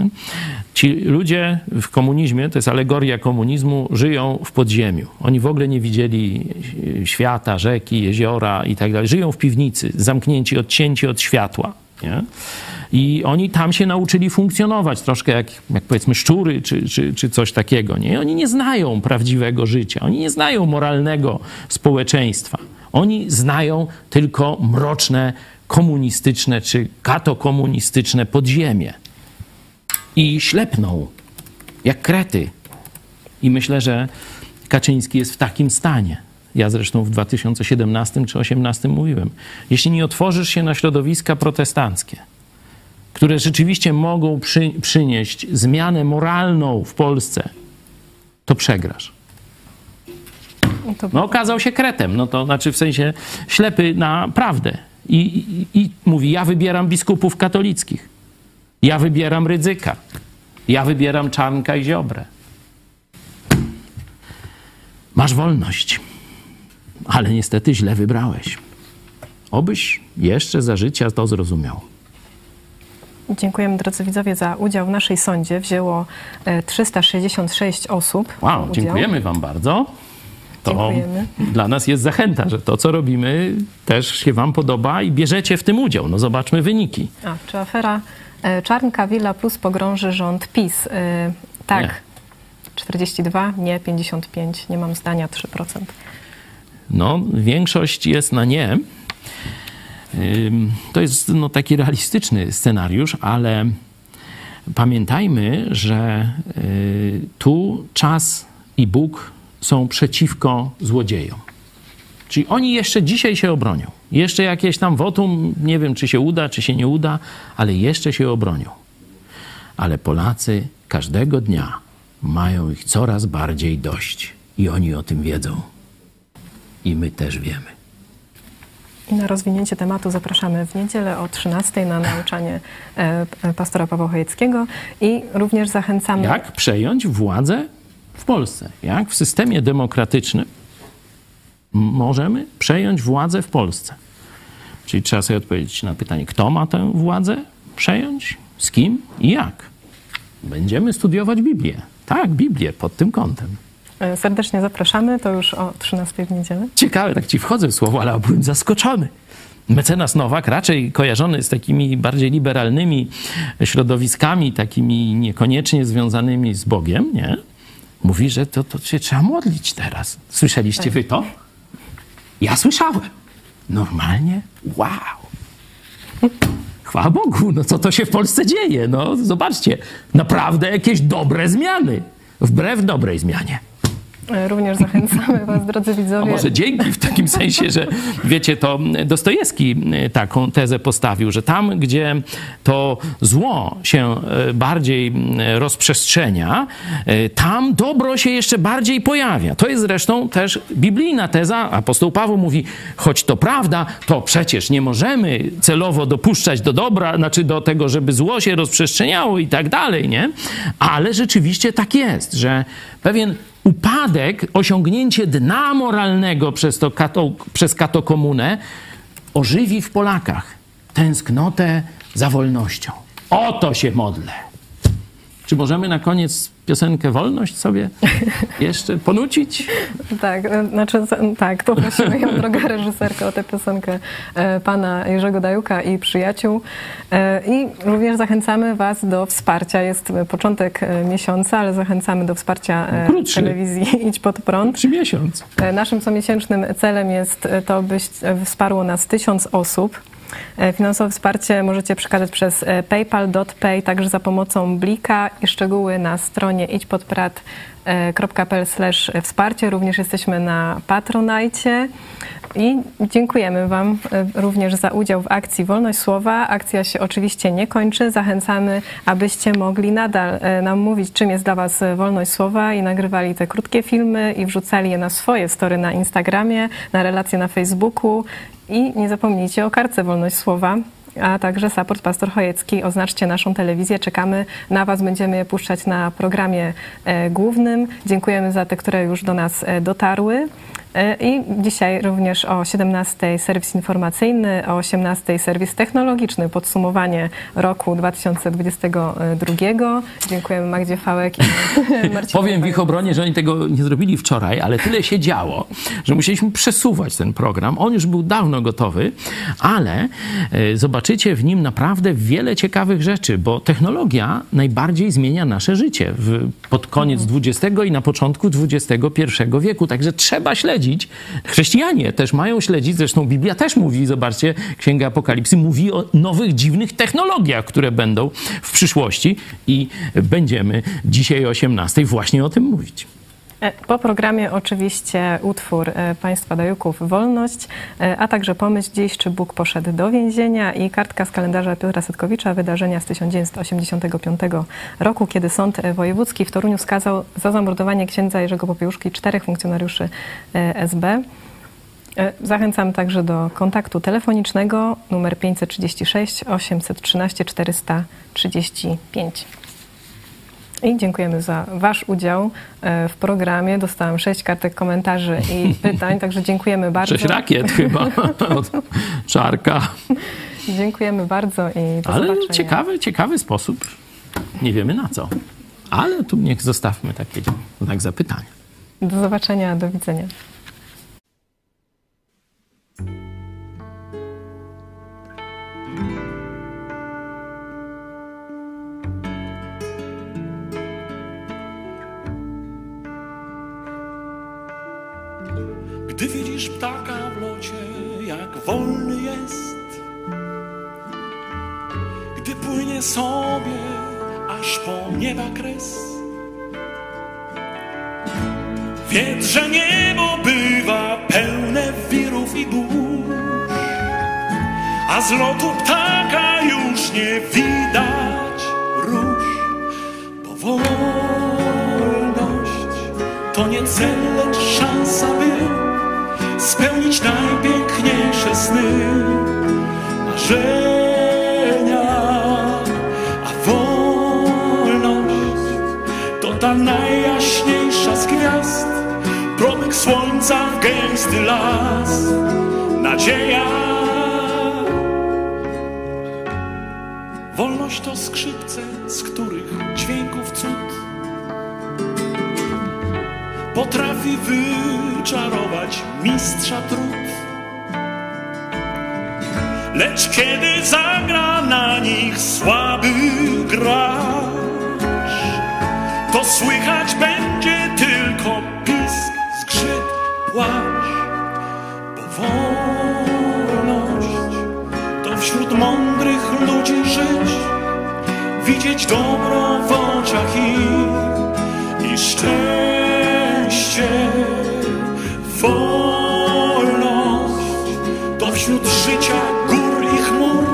Ci ludzie w komunizmie, to jest alegoria komunizmu, żyją w podziemiu. Oni w ogóle nie widzieli świata, rzeki, jeziora i tak dalej. Żyją w piwnicy, zamknięci, odcięci od światła. Nie? I oni tam się nauczyli funkcjonować troszkę jak powiedzmy szczury czy coś takiego. Nie? Oni nie znają prawdziwego życia, oni nie znają moralnego społeczeństwa. Oni znają tylko mroczne, komunistyczne czy katokomunistyczne podziemie. I ślepną, jak krety. I myślę, że Kaczyński jest w takim stanie. Ja zresztą w 2017 czy 2018 mówiłem. Jeśli nie otworzysz się na środowiska protestanckie, które rzeczywiście mogą przynieść zmianę moralną w Polsce, to przegrasz. No okazał się kretem, no to znaczy w sensie ślepy na prawdę. I mówi, ja wybieram biskupów katolickich. Ja wybieram Rydzyka. Ja wybieram Czarnka i Ziobrę. Masz wolność, ale niestety źle wybrałeś. Obyś jeszcze za życia to zrozumiał. Dziękujemy, drodzy widzowie, za udział w naszej sądzie. Wzięło 366 osób. Wow, dziękujemy wam bardzo. To dziękujemy. Dla nas jest zachęta, że to, co robimy, też się wam podoba i bierzecie w tym udział. No zobaczmy wyniki. A, czy afera Czarnka, Villa Plus pogrąży rząd PiS? Tak, nie. 42, nie, 55, nie mam zdania, 3%. No, większość jest na nie. To jest no, taki realistyczny scenariusz, ale pamiętajmy, że tu czas i Bóg są przeciwko złodziejom. Czyli oni jeszcze dzisiaj się obronią. Jeszcze jakieś tam wotum, nie wiem, czy się uda, czy się nie uda, ale jeszcze się obronią. Ale Polacy każdego dnia mają ich coraz bardziej dość. I oni o tym wiedzą. I my też wiemy. I na rozwinięcie tematu zapraszamy w niedzielę o 13:00 na nauczanie pastora Pawła Chojeckiego. I również zachęcamy... Jak przejąć władzę w Polsce? Jak w systemie demokratycznym możemy przejąć władzę w Polsce? Czyli trzeba sobie odpowiedzieć na pytanie, kto ma tę władzę przejąć, z kim i jak. Będziemy studiować Biblię. Tak, Biblię pod tym kątem. Serdecznie zapraszamy, to już o 13:00 w niedzielę. Ciekawe, tak ci wchodzę w słowo, ale byłem zaskoczony. Mecenas Nowak, raczej kojarzony z takimi bardziej liberalnymi środowiskami, takimi niekoniecznie związanymi z Bogiem, nie? Mówi, że to się trzeba modlić teraz. Słyszeliście wy to? Ja słyszałem. Normalnie? Wow. Chwała Bogu, no co to się w Polsce dzieje? No zobaczcie, naprawdę jakieś dobre zmiany. Wbrew dobrej zmianie. Również zachęcamy was, drodzy widzowie. A może dzięki w takim sensie, że wiecie, to Dostojewski taką tezę postawił, że tam, gdzie to zło się bardziej rozprzestrzenia, tam dobro się jeszcze bardziej pojawia. To jest zresztą też biblijna teza. Apostoł Paweł mówi, choć to prawda, to przecież nie możemy celowo dopuszczać do dobra, znaczy do tego, żeby zło się rozprzestrzeniało i tak dalej, nie? Ale rzeczywiście tak jest, że pewien upadek, osiągnięcie dna moralnego przez katokomunę ożywi w Polakach tęsknotę za wolnością. O to się modlę. Czy możemy na koniec piosenkę Wolność sobie jeszcze ponucić? Tak, znaczy, tak, to prosimy ją, droga reżyserka, o tę piosenkę pana Jerzego Dajuka i przyjaciół. I również zachęcamy was do wsparcia. Jest początek miesiąca, ale zachęcamy do wsparcia telewizji Idź Pod Prąd. 3 miesiące. Naszym comiesięcznym celem jest to, by wsparło nas 1000 osób. Finansowe wsparcie możecie przekazać przez paypal.pay, także za pomocą Blika i szczegóły na stronie idźpodprad.pl/wsparcie. Również jesteśmy na Patronite i dziękujemy wam również za udział w akcji Wolność Słowa. Akcja się oczywiście nie kończy. Zachęcamy, abyście mogli nadal nam mówić, czym jest dla was wolność słowa i nagrywali te krótkie filmy i wrzucali je na swoje story na Instagramie, na relacje na Facebooku. I nie zapomnijcie o kartce Wolność Słowa. a także support Pastor Chojecki. Oznaczcie naszą telewizję, czekamy na Was, będziemy je puszczać na programie głównym. Dziękujemy za te, które już do nas dotarły. I dzisiaj również o 17:00 serwis informacyjny, o 18:00 serwis technologiczny, podsumowanie roku 2022. Dziękujemy Magdzie Fałek i Marcinowi. Powiem w ich obronie, że oni tego nie zrobili wczoraj, ale tyle się działo, że musieliśmy przesuwać ten program. On już był dawno gotowy, ale zobaczycie w nim naprawdę wiele ciekawych rzeczy, bo technologia najbardziej zmienia nasze życie pod koniec XX i na początku XXI wieku, także trzeba śledzić. Chrześcijanie też mają śledzić, zresztą Biblia też mówi, zobaczcie, Księga Apokalipsy mówi o nowych, dziwnych technologiach, które będą w przyszłości i będziemy dzisiaj o 18:00 właśnie o tym mówić. Po programie oczywiście utwór państwa Dajuków Wolność, a także pomyśl dziś, czy Bóg poszedł do więzienia i kartka z kalendarza Piotra Setkowicza, wydarzenia z 1985 roku, kiedy Sąd Wojewódzki w Toruniu skazał za zamordowanie księdza Jerzego Popiełuszki 4 funkcjonariuszy SB. Zachęcam także do kontaktu telefonicznego numer 536 813 435. I dziękujemy za Wasz udział w programie. Dostałam 6 kartek komentarzy i pytań, także dziękujemy bardzo. 6 rakiet chyba od Czarka. Dziękujemy bardzo i do zobaczenia. Ale ciekawy sposób. Nie wiemy na co. Ale tu niech zostawmy takie znak zapytania. Do zobaczenia, do widzenia. Gdy widzisz ptaka w locie, jak wolny jest, gdy płynie sobie aż po nieba kres, wiedz, że niebo bywa pełne wirów i burz, a z lotu ptaka już nie widać róż, bo wolność to nie cel, lecz szansa, by spełnić najpiękniejsze sny, marzenia, a wolność to ta najjaśniejsza z gwiazd, promyk słońca w gęsty las, nadzieja. Wolność to skrzypce, z których dźwięków cud potrafi wyczarować mistrza trud. Lecz kiedy zagra na nich słaby gracz, to słychać będzie tylko pisk, skrzyp, płacz. Bo wolność to wśród mądrych ludzi żyć, widzieć dobro w oczach ich i szczęście. Wolność to wśród życia gór i chmur,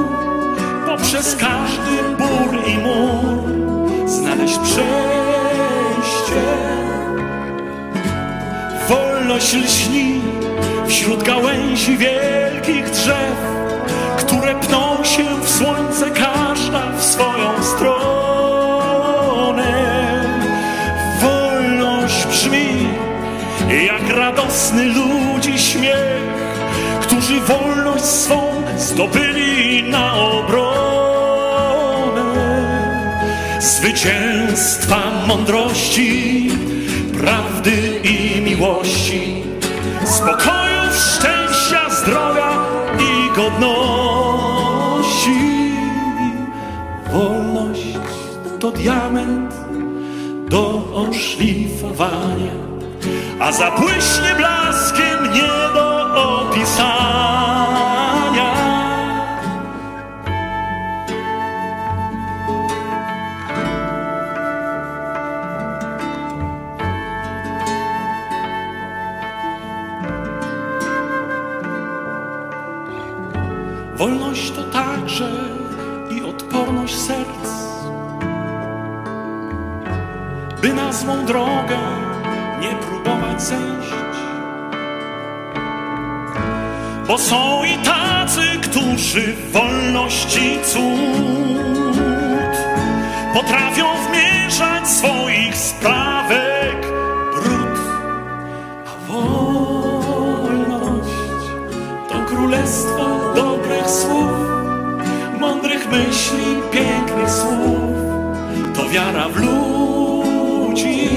poprzez każdy bór i mur znaleźć przejście. Wolność lśni wśród gałęzi wielkich drzew, które pną się w słońce, każda w swoją stronę. Wolność brzmi jak radosny ludzi śmiech, którzy wolność swą zdobyli na obronę. Zwycięstwa mądrości, prawdy i miłości, spokoju, szczęścia, zdrowia i godności. Wolność to diament do oszlifowania, a zabłyśnie blaskiem nie do opisania. Wolność to także i odporność serc, by na złą drogę nie próbować zejść, bo są i tacy, którzy przy wolności cud. Potrafią wmierzać swoich sprawek brud. A wolność to królestwo dobrych słów, mądrych myśli, pięknych słów. To wiara w ludzi,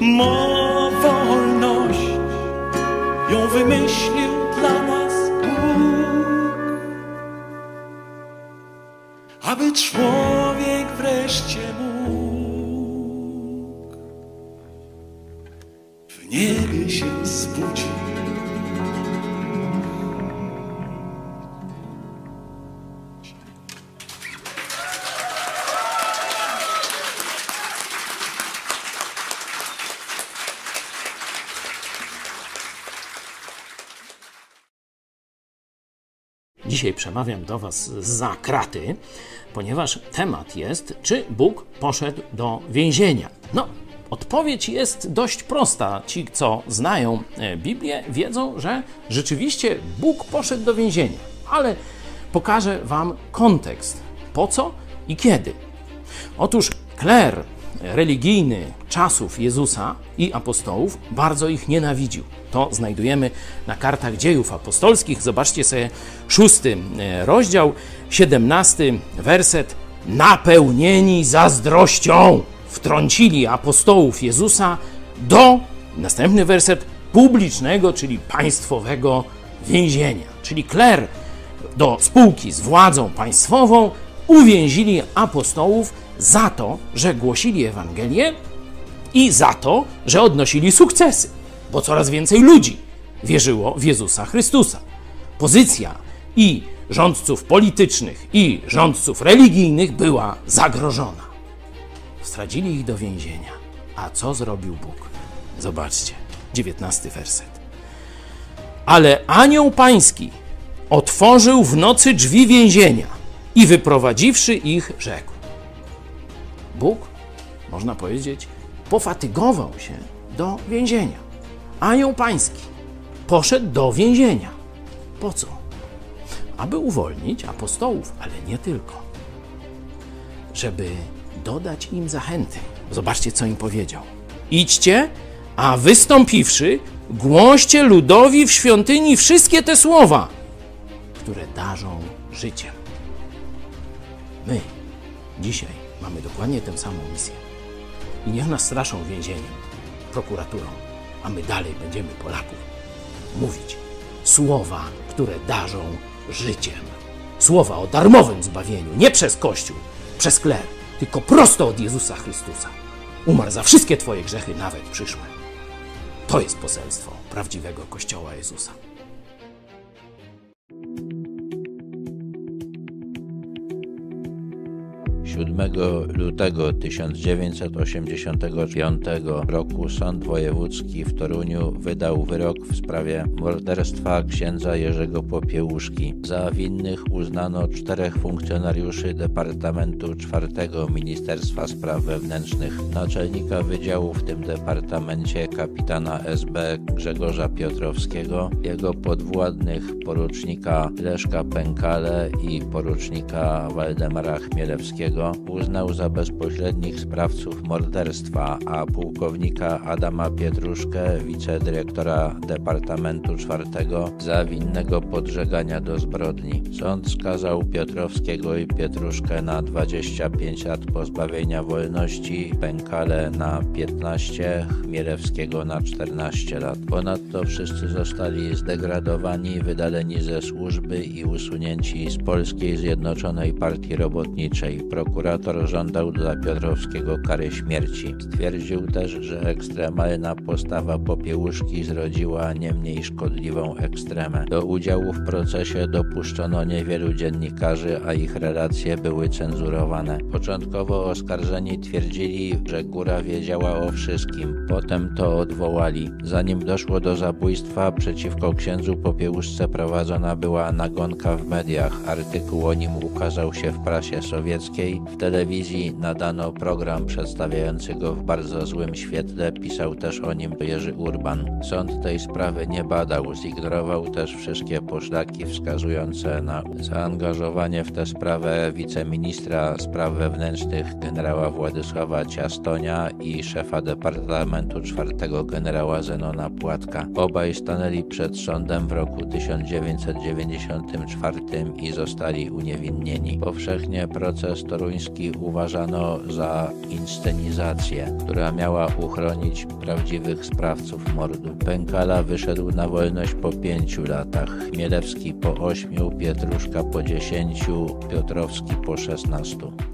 ma wolność, ją wymyślił dla nas Bóg. Aby człowiek wreszcie mógł w niebie się zbudzić. Dzisiaj przemawiam do Was zza kraty, ponieważ temat jest, czy Bóg poszedł do więzienia. No, odpowiedź jest dość prosta. Ci, co znają Biblię, wiedzą, że rzeczywiście Bóg poszedł do więzienia. Ale pokażę Wam kontekst. Po co i kiedy? Otóż kler religijny czasów Jezusa i apostołów bardzo ich nienawidził. To znajdujemy na kartach Dziejów Apostolskich. Zobaczcie sobie 6 rozdział, 17 werset. Napełnieni zazdrością wtrącili apostołów Jezusa do, następny werset, publicznego, czyli państwowego więzienia. Czyli kler do spółki z władzą państwową uwięzili apostołów za to, że głosili Ewangelię i za to, że odnosili sukcesy, bo coraz więcej ludzi wierzyło w Jezusa Chrystusa. Pozycja i rządców politycznych, i rządców religijnych była zagrożona. Wsadzili ich do więzienia. A co zrobił Bóg? Zobaczcie, 19 werset. Ale anioł pański otworzył w nocy drzwi więzienia i wyprowadziwszy ich, rzekł. Bóg, można powiedzieć, pofatygował się do więzienia. Anioł pański poszedł do więzienia. Po co? Aby uwolnić apostołów, ale nie tylko. Żeby dodać im zachęty. Zobaczcie, co im powiedział. Idźcie, a wystąpiwszy, głoście ludowi w świątyni wszystkie te słowa, które darzą życiem. My dzisiaj mamy dokładnie tę samą misję. I niech nas straszą więzieniem, prokuraturą, a my dalej będziemy Polaków mówić słowa, które darzą życiem. Słowa o darmowym zbawieniu, nie przez Kościół, przez kler, tylko prosto od Jezusa Chrystusa. Umarł za wszystkie Twoje grzechy, nawet przyszłe. To jest poselstwo prawdziwego Kościoła Jezusa. Lutego 1985 roku Sąd Wojewódzki w Toruniu wydał wyrok w sprawie morderstwa księdza Jerzego Popiełuszki. Za winnych uznano 4 funkcjonariuszy Departamentu 4 Ministerstwa Spraw Wewnętrznych, naczelnika wydziału w tym departamencie kapitana SB Grzegorza Piotrowskiego, jego podwładnych porucznika Leszka Pękale i porucznika Waldemara Chmielewskiego. Uznał za bezpośrednich sprawców morderstwa, a pułkownika Adama Pietruszkę, wicedyrektora Departamentu 4, za winnego podżegania do zbrodni. Sąd skazał Piotrowskiego i Pietruszkę na 25 lat pozbawienia wolności, Pękale na 15, Chmielewskiego na 14 lat. Ponadto wszyscy zostali zdegradowani, wydaleni ze służby i usunięci z Polskiej Zjednoczonej Partii Robotniczej. Prokurator żądał dla Piotrowskiego kary śmierci. Stwierdził też, że ekstremalna postawa Popiełuszki zrodziła nie mniej szkodliwą ekstremę. Do udziału w procesie dopuszczono niewielu dziennikarzy, a ich relacje były cenzurowane. Początkowo oskarżeni twierdzili, że góra wiedziała o wszystkim. Potem to odwołali. Zanim doszło do zabójstwa, przeciwko księdzu Popiełuszce prowadzona była nagonka w mediach. Artykuł o nim ukazał się w prasie sowieckiej, W telewizji nadano program przedstawiający go w bardzo złym świetle, pisał też o nim Jerzy Urban. Sąd tej sprawy nie badał, zignorował też wszystkie poszlaki wskazujące na zaangażowanie w tę sprawę wiceministra spraw wewnętrznych generała Władysława Ciastonia i szefa Departamentu IV generała Zenona Płatka. Obaj stanęli przed sądem w roku 1994 i zostali uniewinnieni. Powszechnie proces toruński uważano za inscenizację, która miała uchronić prawdziwych sprawców mordu. Pękala wyszedł na wolność po 5 latach, Chmielewski po 8, Pietruszka po 10, Piotrowski po 16.